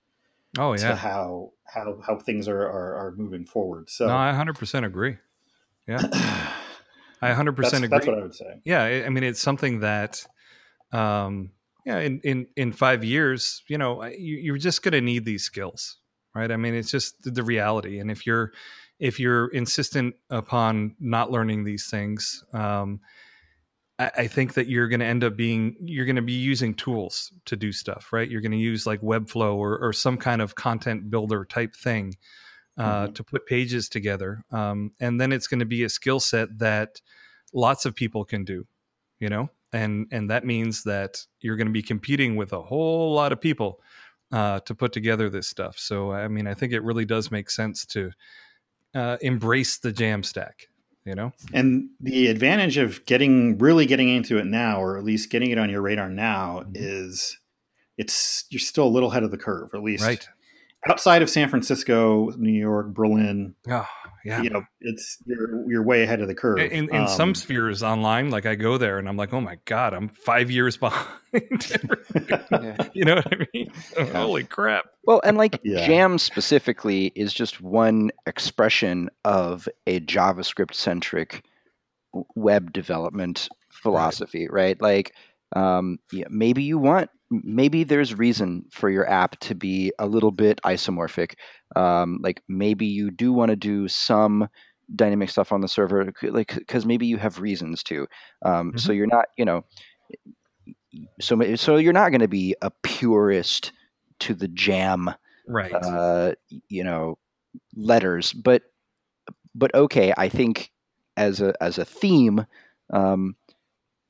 oh, yeah. to how, how, how things are, are, are moving forward. So no, I one hundred percent agree. Yeah. I one hundred percent that's, agree. That's what I would say. Yeah, I mean, it's something that, um, yeah, in, in, in five years, you know, you, you're just going to need these skills, right? I mean, it's just the reality. And if you're if you're insistent upon not learning these things, um, I, I think that you're going to end up being you're going to be using tools to do stuff, right? You're going to use like Webflow or, or some kind of content builder type thing. Uh, mm-hmm. to put pages together. Um, and then it's going to be a skill set that lots of people can do, you know, and, and that means that you're going to be competing with a whole lot of people uh, to put together this stuff. So, I mean, I think it really does make sense to uh, embrace the Jamstack, you know, and the advantage of getting really getting into it now, or at least getting it on your radar now mm-hmm. is it's, you're still a little ahead of the curve, at least. Right. Outside of San Francisco, New York, Berlin, oh, yeah. you know, it's you're, you're way ahead of the curve. In, in um, some spheres online, like I go there and I'm like, oh my God, I'm five years behind. yeah. You know what I mean? Yeah. Holy crap. Well, and like yeah. Jam specifically is just one expression of a JavaScript-centric web development philosophy, right? right? Like um, yeah, maybe you want... Maybe there's reason for your app to be a little bit isomorphic. Um, like maybe you do want to do some dynamic stuff on the server, like because maybe you have reasons to. Um, mm-hmm. So you're not, you know, so so you're not going to be a purist to the Jam, right? Uh, you know, letters, but but okay, I think as a as a theme, um,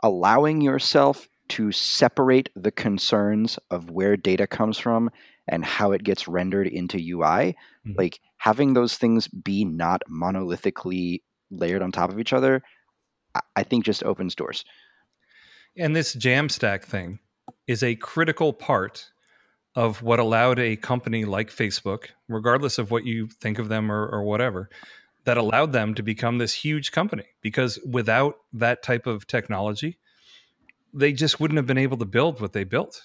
allowing yourself to separate the concerns of where data comes from and how it gets rendered into U I, mm-hmm. like having those things be not monolithically layered on top of each other, I think just opens doors. And this Jamstack thing is a critical part of what allowed a company like Facebook, regardless of what you think of them or, or whatever, that allowed them to become this huge company. Because without that type of technology, they just wouldn't have been able to build what they built,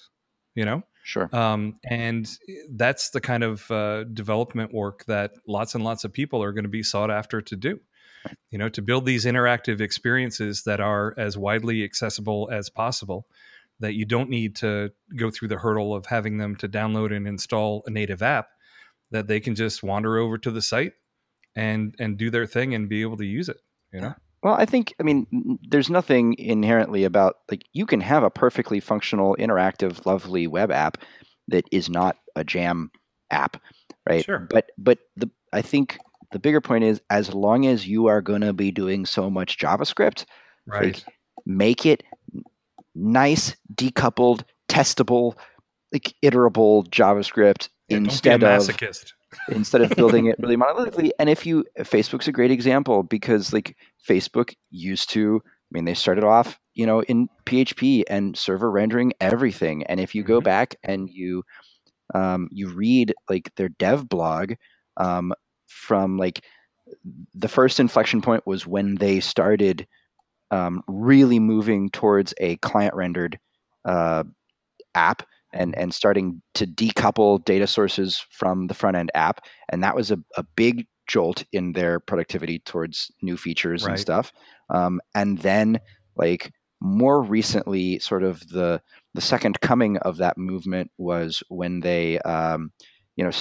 you know? Sure. Um, and that's the kind of uh, development work that lots and lots of people are going to be sought after to do, you know, to build these interactive experiences that are as widely accessible as possible, that you don't need to go through the hurdle of having them to download and install a native app, that they can just wander over to the site and and do their thing and be able to use it, you know? Well, I think, I mean, there's nothing inherently about, like, you can have a perfectly functional, interactive, lovely web app that is not a Jam app, right? Sure. But, but the, I think the bigger point is, as long as you are going to be doing so much JavaScript, right, like, make it nice, decoupled, testable, like, iterable JavaScript yeah, instead don't be a masochist. of... instead of building it really monolithically. And if you, Facebook's a great example, because like Facebook used to, I mean, they started off, you know, in P H P and server rendering everything. And if you go back and you, um, you read like their dev blog, um, from like the first inflection point was when they started, um, really moving towards a client rendered, uh, app. And and starting to decouple data sources from the front-end app. And that was a, a big jolt in their productivity towards new features right. and stuff. Um, and then, like, more recently, sort of the the second coming of that movement was when they, um, you know,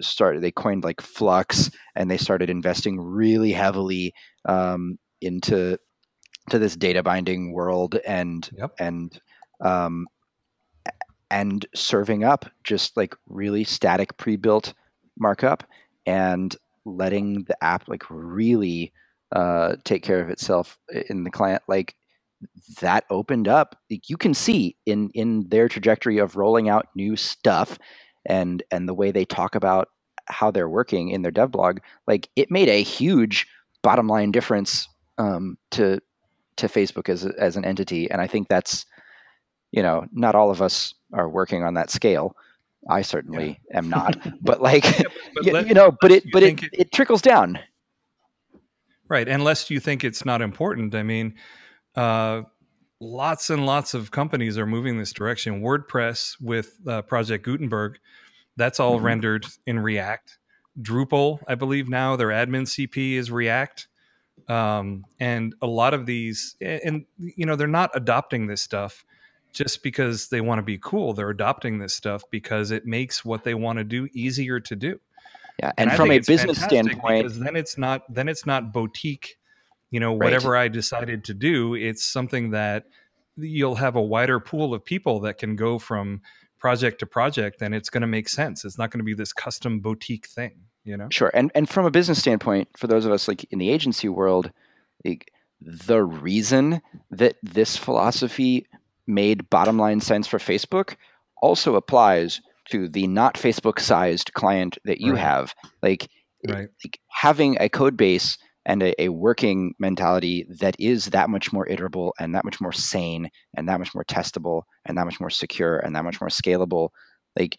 started, they coined, like, Flux, and they started investing really heavily um, into to this data binding world and yep. and um and serving up just like really static pre-built markup and letting the app like really uh, take care of itself in the client. Like that opened up, like, you can see in, in their trajectory of rolling out new stuff and, and the way they talk about how they're working in their dev blog, like it made a huge bottom line difference um, to, to Facebook as, as an entity. And I think that's, you know, not all of us are working on that scale. I certainly yeah. am not, but like, yeah, but you, let, you know, but it, but it, it, it trickles down. Right. Unless you think it's not important. I mean, uh, lots and lots of companies are moving this direction. WordPress with uh, Project Gutenberg, that's all mm-hmm. rendered in React. Drupal, I believe now their admin C P is React. Um, and a lot of these, and you know, they're not adopting this stuff just because they want to be cool. They're adopting this stuff because it makes what they want to do easier to do. Yeah, and, and from a business standpoint, because then it's not then it's not boutique, you know, right. whatever I decided to do, it's something that you'll have a wider pool of people that can go from project to project, and it's going to make sense. It's not going to be this custom boutique thing, you know? Sure. And and from a business standpoint, for those of us like in the agency world, like, the reason that this philosophy made bottom line sense for Facebook also applies to the not Facebook sized client that you right. have. Like, right. like having a code base and a, a working mentality that is that much more iterable and that much more sane and that much more testable and that much more secure and that much more scalable. Like,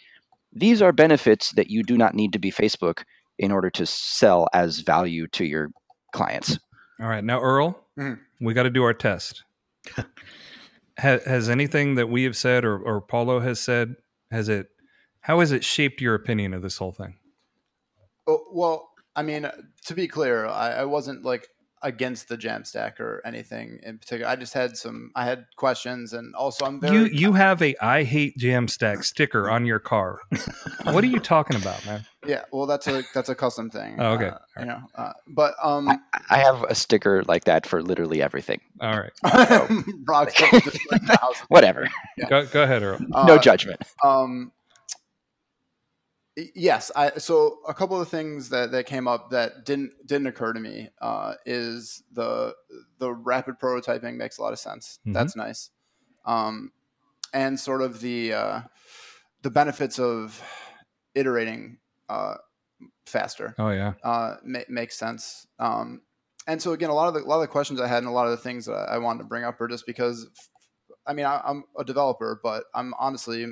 these are benefits that you do not need to be Facebook in order to sell as value to your clients. All right. Now, Earl, mm. we got to do our test. Has anything that we have said or, or Paulo has said, has it, how has it shaped your opinion of this whole thing? Oh, well, I mean, to be clear, I, I wasn't like against the Jamstack or anything in particular. I just had some, I had questions, and also I'm very... You, you have a I hate Jamstack sticker on your car. What are you talking about, man? Yeah, well, that's a that's a custom thing. Oh, okay. Uh, you know, uh, but um, I, I have a sticker like that for literally everything. All right. So, Brock, just like the house whatever. Yeah. Go, go ahead, Earl. Uh, no judgment. Um, yes. I so a couple of things that, that came up that didn't didn't occur to me uh, is the the rapid prototyping makes a lot of sense. Mm-hmm. That's nice, um, and sort of the uh, the benefits of iterating. Uh, faster. Oh yeah. Uh, ma- makes sense. Um, and so again, a lot of the, a lot of the questions I had and a lot of the things that I wanted to bring up are just because, I mean, I, I'm a developer, but I'm honestly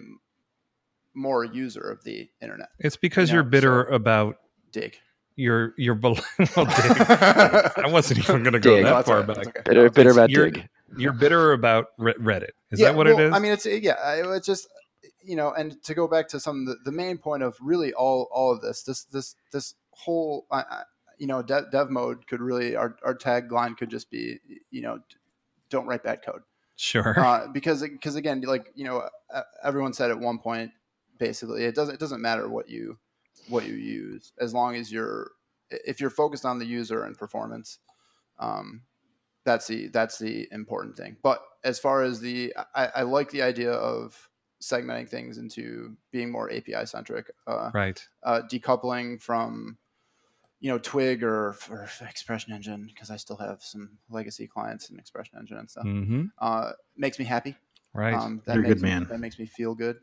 more user of the internet. It's because you know? you're bitter so, about dig. Your your well, dig. I wasn't even going to go dig. that no, far, okay. but okay. bitter, bitter about you're, dig. You're bitter about Reddit. Is yeah, that what well, it is? I mean, it's yeah. It's just you know, and to go back to some the, the main point of really all all of this, this this this whole uh, you know dev, dev mode could really our our tagline could just be you know don't write bad code. Sure. Uh, because because again, like you know, everyone said at one point basically it doesn't it doesn't matter what you. what you use as long as you're if you're focused on the user and performance um that's the that's the important thing. But as far as the I, I like the idea of segmenting things into being more A P I centric, uh right uh decoupling from you know Twig or, or Expression Engine, because I still have some legacy clients in Expression Engine and stuff. Mm-hmm. Uh makes me happy, right? um, that you're makes a good man me, that makes me feel good.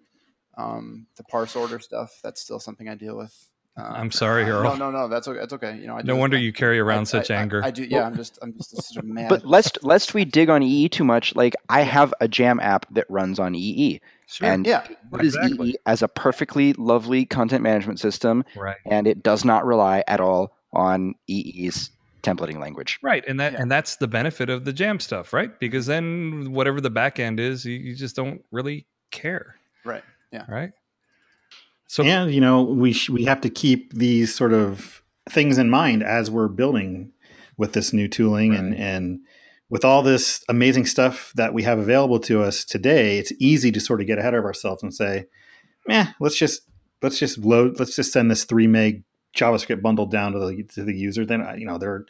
Um, the parse order stuff, that's still something I deal with. Um, I'm sorry, Harold. Uh, no, no, no, that's okay. That's okay. You know, I no wonder that. you carry around I, such I, anger. I, I do. Yeah, well, I'm just, I'm just sort of mad. But lest, lest we dig on E E too much, like I have a Jam app that runs on E E. Sure. And yeah, what exactly. is E E as a perfectly lovely content management system, right. and it does not rely at all on E E's templating language. Right, and that yeah. and that's the benefit of the Jam stuff, right? Because then whatever the back end is, you, you just don't really care. Right. Yeah. Right. So, and you know, we sh- we have to keep these sort of things in mind as we're building with this new tooling, right. and and with all this amazing stuff that we have available to us today. It's easy to sort of get ahead of ourselves and say, "Meh, let's just let's just load, let's just send this three meg JavaScript bundle down to the to the user." Then you know they're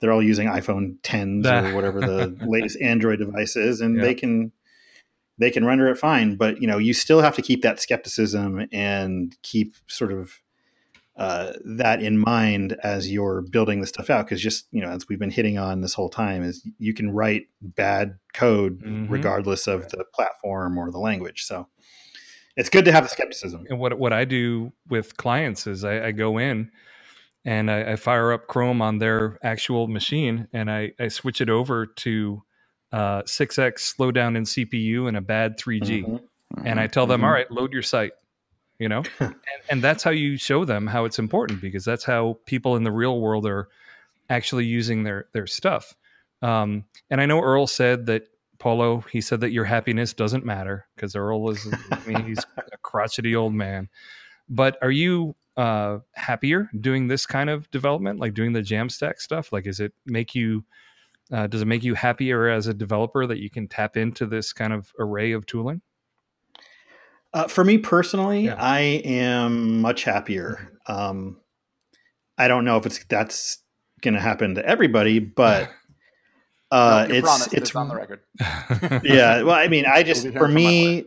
they're all using iPhone tens or whatever the latest Android device is, and yeah. they can. They can render it fine, but you know you still have to keep that skepticism and keep sort of uh, that in mind as you're building this stuff out. Because just you know, as we've been hitting on this whole time, is you can write bad code mm-hmm. regardless of the platform or the language. So it's good to have the skepticism. And what what I do with clients is I, I go in and I, I fire up Chrome on their actual machine, and I, I switch it over to. Uh, six x slowdown in C P U and a bad three G. Mm-hmm. Mm-hmm. And I tell them, mm-hmm. all right, load your site, you know, and, and that's how you show them how it's important, because that's how people in the real world are actually using their, their stuff. Um, and I know Earl said that Paulo, he said that your happiness doesn't matter, because Earl is, I mean, he's a crotchety old man, but are you uh, happier doing this kind of development? Like doing the Jamstack stuff? Like, is it make you, Uh, does it make you happier as a developer that you can tap into this kind of array of tooling? Uh, for me personally, yeah. I am much happier. Um, I don't know if it's that's going to happen to everybody, but uh, no, it's it's on the record. Yeah, well, I mean, I just for me,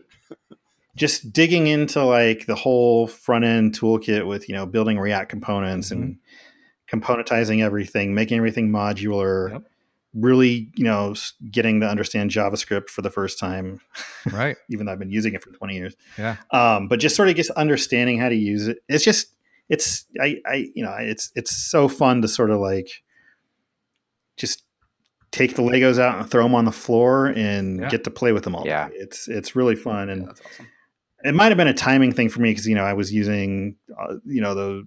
just digging into like the whole front end toolkit with you know building React components mm-hmm. and componentizing everything, making everything modular. Yep. Really, you know, getting to understand JavaScript for the first time, right? Even though I've been using it for twenty years, yeah. Um, but just sort of just understanding how to use it. It's just, it's, I, I, you know, it's, it's so fun to sort of like just take the Legos out and throw them on the floor and yeah. get to play with them all. Yeah, day. it's, it's really fun, and yeah, that's awesome. It might have been a timing thing for me because you know I was using, uh, you know, the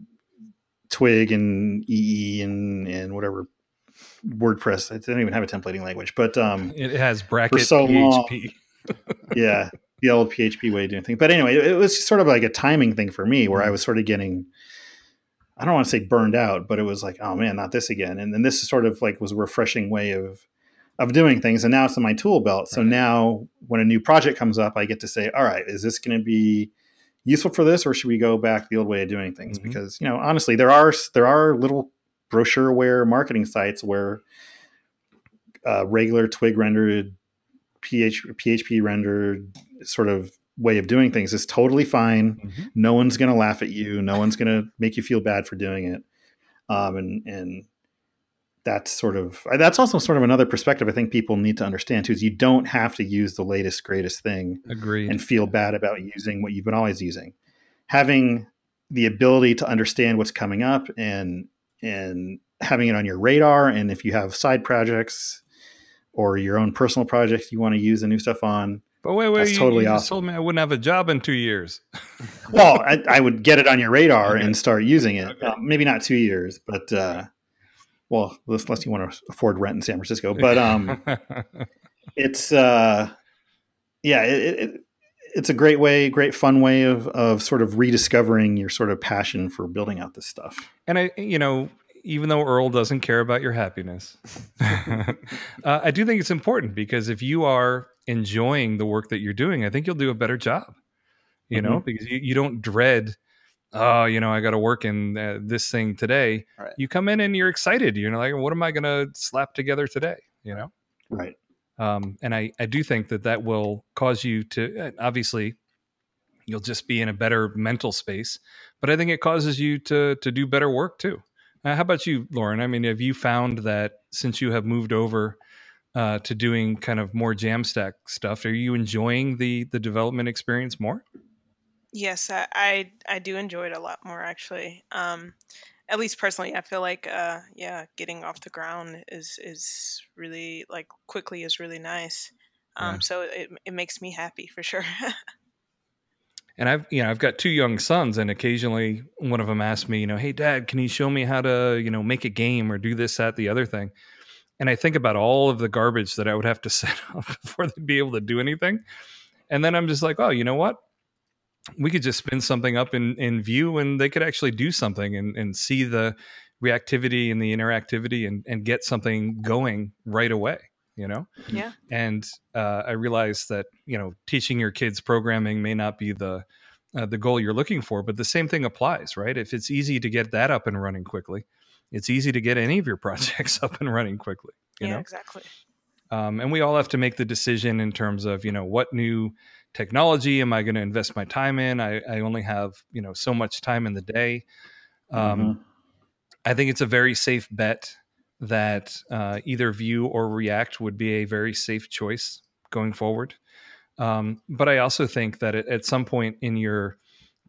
Twig and E E and and whatever. WordPress. It didn't even have a templating language, but um, it has bracket for so P H P. Long, yeah, the old P H P way of doing things. But anyway, it, it was just sort of like a timing thing for me, where I was sort of getting, I don't want to say burned out, but it was like, oh man, not this again. And then this is sort of like was a refreshing way of of doing things. And now it's in my tool belt. So right. now when a new project comes up, I get to say, all right, is this going to be useful for this, or should we go back the old way of doing things? Mm-hmm. Because you know, honestly, there are there are little brochureware marketing sites where uh, regular Twig rendered, P H P rendered sort of way of doing things is totally fine. Mm-hmm. No one's going to laugh at you. No one's going to make you feel bad for doing it. Um, and and that's sort of that's also sort of another perspective I think people need to understand too, is you don't have to use the latest greatest thing. Agreed. And feel bad about using what you've been always using. Having the ability to understand what's coming up and and having it on your radar. And if you have side projects or your own personal projects you want to use the new stuff on, But wait, wait, That's you, totally you awesome. Just told me I wouldn't have a job in two years. Well, I, I would get it on your radar okay. and start using it. Okay. Uh, maybe not two years, but uh, well, unless, unless you want to afford rent in San Francisco. But um, it's uh, yeah, it, it, it's a great way, great fun way of of sort of rediscovering your sort of passion for building out this stuff. And I, you know. Even though Earl doesn't care about your happiness, uh, I do think it's important, because if you are enjoying the work that you're doing, I think you'll do a better job, you mm-hmm. know, because you, you don't dread, oh, you know, I got to work in uh, this thing today. Right. You come in and you're excited. You're like, what am I going to slap together today? You know? Right. Um, and I, I do think that that will cause you to, obviously, you'll just be in a better mental space, but I think it causes you to to do better work too. How about you, Lauren? I mean, have you found that since you have moved over uh, to doing kind of more Jamstack stuff, are you enjoying the the development experience more? Yes, I I, I do enjoy it a lot more, actually. Um, at least personally, I feel like, uh, yeah, getting off the ground is is really, like, quickly is really nice. Um, yeah. So it it makes me happy for sure. And I've, you know, I've got two young sons, and occasionally one of them asks me, you know, hey, Dad, can you show me how to, you know, make a game or do this, that, the other thing? And I think about all of the garbage that I would have to set up before they'd be able to do anything. And then I'm just like, oh, you know what? We could just spin something up in, in Vue, and they could actually do something and, and see the reactivity and the interactivity and, and get something going right away. You know? Yeah. And uh, I realized that, you know, teaching your kids programming may not be the uh, the goal you're looking for, but the same thing applies, right? If it's easy to get that up and running quickly, it's easy to get any of your projects up and running quickly. You yeah, know? Exactly. Um, and we all have to make the decision in terms of, you know, what new technology am I going to invest my time in? I, I only have, you know, so much time in the day. Um, mm-hmm. I think it's a very safe bet that uh, either Vue or React would be a very safe choice going forward. Um, but I also think that it, at some point in your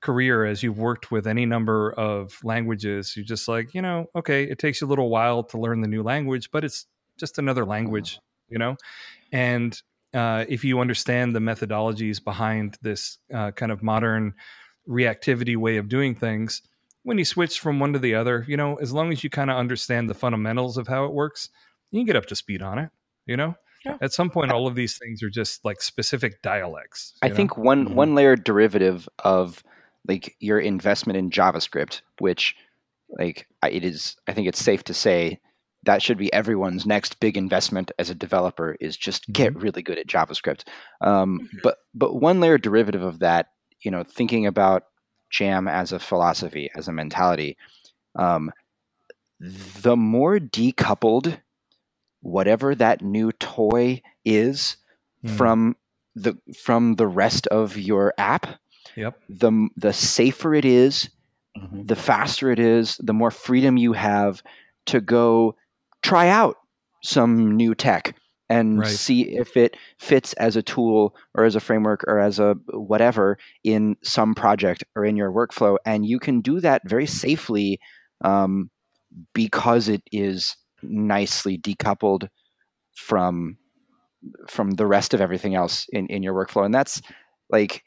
career, as you've worked with any number of languages, you're just like, you know, okay, it takes you a little while to learn the new language, but it's just another language, you know? And uh, if you understand the methodologies behind this uh, kind of modern reactivity way of doing things, when you switch from one to the other, you know, as long as you kind of understand the fundamentals of how it works, you can get up to speed on it, you know? Yeah. At some point, all of these things are just like specific dialects. I know? think one, mm-hmm. one layer derivative of like your investment in JavaScript, which like it is, I think it's safe to say that should be everyone's next big investment as a developer is just get really good at JavaScript. Um, mm-hmm. But but one layer derivative of that, you know, thinking about Jam as a philosophy, as a mentality, um, the more decoupled whatever that new toy is mm. from the from the rest of your app, yep. the the safer it is, mm-hmm. the faster it is, the more freedom you have to go try out some new tech and right. see if it fits as a tool or as a framework or as a whatever in some project or in your workflow. And you can do that very safely um, because it is nicely decoupled from from the rest of everything else in, in your workflow. And that's like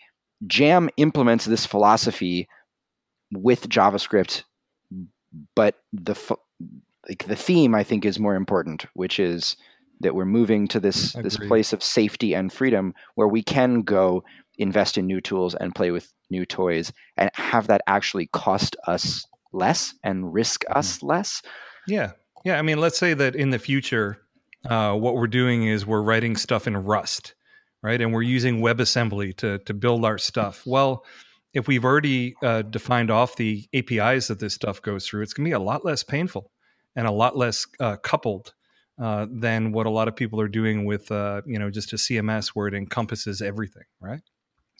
Jam implements this philosophy with JavaScript, but the like the theme I think is more important, which is that we're moving to this Agreed. this place of safety and freedom where we can go invest in new tools and play with new toys and have that actually cost us less and risk us less. Yeah. Yeah. I mean, let's say that in the future, uh, what we're doing is we're writing stuff in Rust, right? And we're using WebAssembly to, to build our stuff. Well, if we've already uh, defined off the A P Is that this stuff goes through, it's going to be a lot less painful and a lot less uh, coupled Uh, than what a lot of people are doing with, uh, you know, just a C M S where it encompasses everything, right?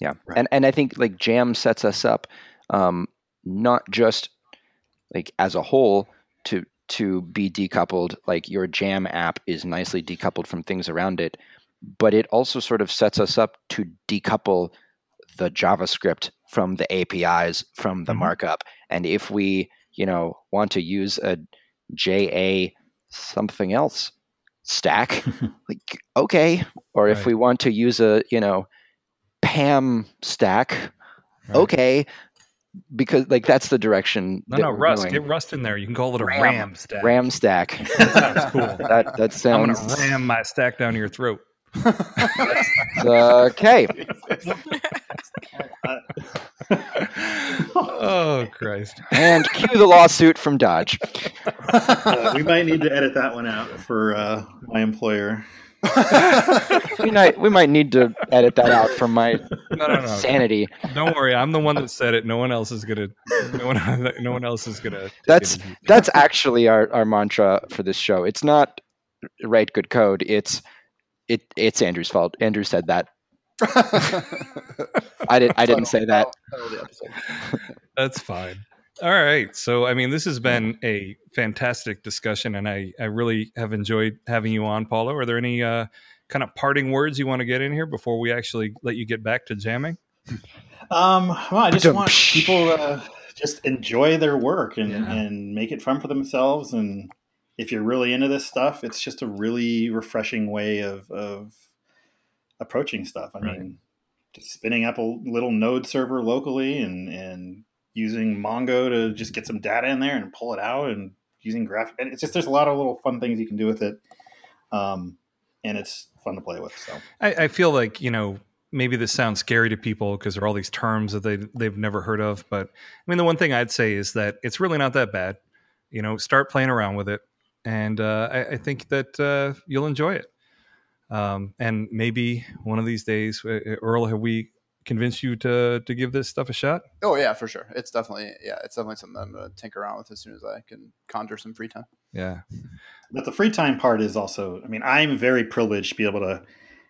Yeah, right. and and I think like Jam sets us up, um, not just like as a whole to to be decoupled. Like your Jam app is nicely decoupled from things around it, but it also sort of sets us up to decouple the JavaScript from the A P Is, from the mm-hmm. markup. And if we, you know, want to use a J A something else stack, like okay, or right. if we want to use a you know P A M stack, right. Okay, because like that's the direction. No, that no, we're Rust. Going. Get Rust in there. You can call it a RAM, RAM stack. RAM stack. That sounds cool. That, that sounds. I'm gonna ram my stack down your throat. Okay. Oh Christ! And cue the lawsuit from Dodge. Uh, we might need to edit that one out for uh, my employer. we might we might need to edit that out from my no, no, no, sanity. Don't worry, I'm the one that said it. No one else is gonna. No one. No one else is gonna. That's that's actually our, our mantra for this show. It's not write good code. It's it it's Andrew's fault. Andrew said that. I didn't. I didn't say that. That's fine. All right. So, I mean, this has been a fantastic discussion, and I, I really have enjoyed having you on, Paulo. Are there any uh, kind of parting words you want to get in here before we actually let you get back to jamming? Um, well, I just want people to uh, just enjoy their work and, yeah. and make it fun for themselves. And if you're really into this stuff, it's just a really refreshing way of, of approaching stuff. I right. mean, just spinning up a little node server locally and, and, using Mongo to just get some data in there and pull it out, and using graph. And it's just, there's a lot of little fun things you can do with it. Um, and it's fun to play with. So I, I feel like, you know, maybe this sounds scary to people because there are all these terms that they, they've never heard of. But I mean, the one thing I'd say is that it's really not that bad. You know, start playing around with it. And uh, I, I think that uh, you'll enjoy it. Um, and maybe one of these days, Earl, have we convince you to to give this stuff a shot? Oh yeah, for sure. It's definitely yeah, it's definitely something I'm gonna tinker around with as soon as I can conjure some free time. Yeah. But the free time part is also, I mean, I'm very privileged to be able to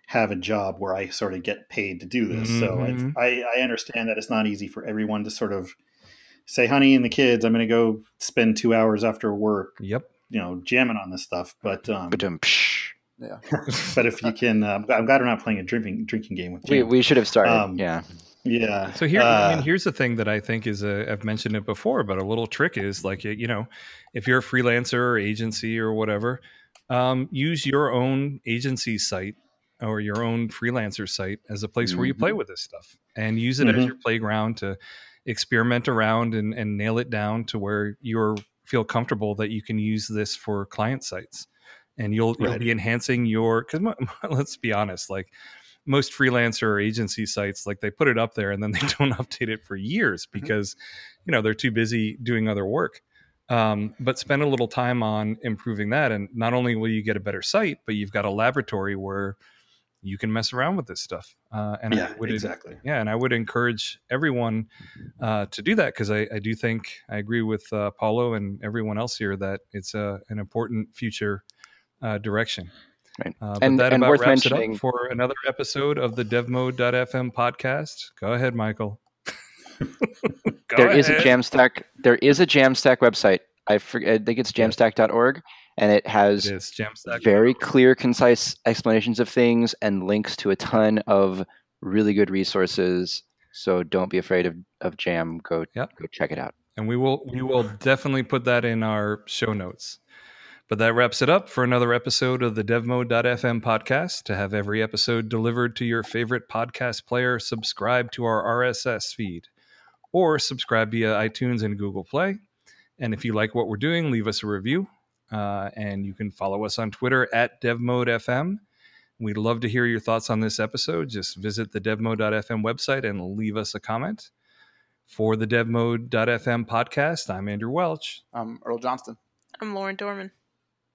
have a job where I sort of get paid to do this. Mm-hmm. So it's, I, I understand that it's not easy for everyone to sort of say, honey and the kids, I'm gonna go spend two hours after work. Yep. You know, jamming on this stuff. But um Ba-dum-psh. Yeah, but if you can, uh, I'm glad we're not playing a drinking drinking game with you. We, we should have started. Um, yeah, yeah. So here, uh, I mean, here's the thing that I think is a, I've mentioned it before, but a little trick is like you know, if you're a freelancer or agency or whatever, um, use your own agency site or your own freelancer site as a place mm-hmm. where you play with this stuff, and use it mm-hmm. as your playground to experiment around and, and nail it down to where you feel comfortable that you can use this for client sites. And you'll, right. you'll be enhancing your, because let's be honest, like most freelancer or agency sites, like they put it up there and then they don't update it for years because, you know, they're too busy doing other work. Um, but spend a little time on improving that. And not only will you get a better site, but you've got a laboratory where you can mess around with this stuff. Uh, and yeah, I would, exactly. Yeah. And I would encourage everyone uh, to do that because I, I do think I agree with uh, Paulo and everyone else here that it's a, an important future Uh, direction. Right. Uh, but and that and about worth wraps mentioning it up for another episode of the devmode dot f m podcast. Go ahead, Michael. Go there ahead. Is a Jamstack. There is a Jamstack website. I, for, I think it's jamstack dot org, and it has it Jamstack. very clear, concise explanations of things and links to a ton of really good resources. So don't be afraid of, of Jam. Go, yep. go check it out. And we will we will definitely put that in our show notes. But that wraps it up for another episode of the devmode dot f m podcast. To have every episode delivered to your favorite podcast player, subscribe to our R S S feed or subscribe via iTunes and Google Play. And if you like what we're doing, leave us a review. Uh, and you can follow us on Twitter at devmode dot f m. We'd love to hear your thoughts on this episode. Just visit the devmode dot f m website and leave us a comment. For the devmode dot f m podcast, I'm Andrew Welch. I'm Earl Johnston. I'm Lauren Dorman.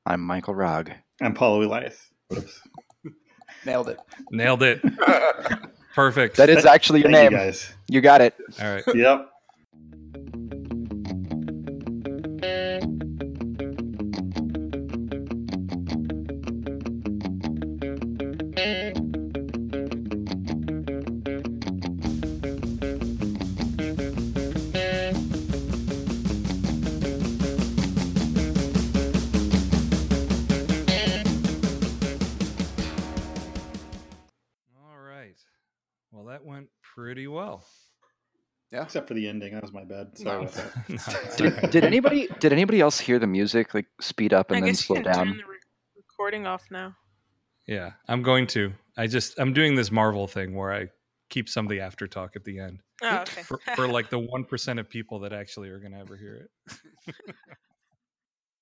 I'm Michael Rogg. I'm Paulo Elias. Nailed it. Nailed it. Perfect. That is actually your Thank name. You, guys. You got it. All right. Yep. Pretty well, yeah. Except for the ending, that was my bad. Sorry no. about that. no, did, right. did anybody did anybody else hear the music like speed up and I then guess slow you can down? Turn the re- recording off now. Yeah, I'm going to. I just I'm doing this Marvel thing where I keep some of the aftertalk at the end. Oh, okay. for, for like the one percent of people that actually are going to ever hear it.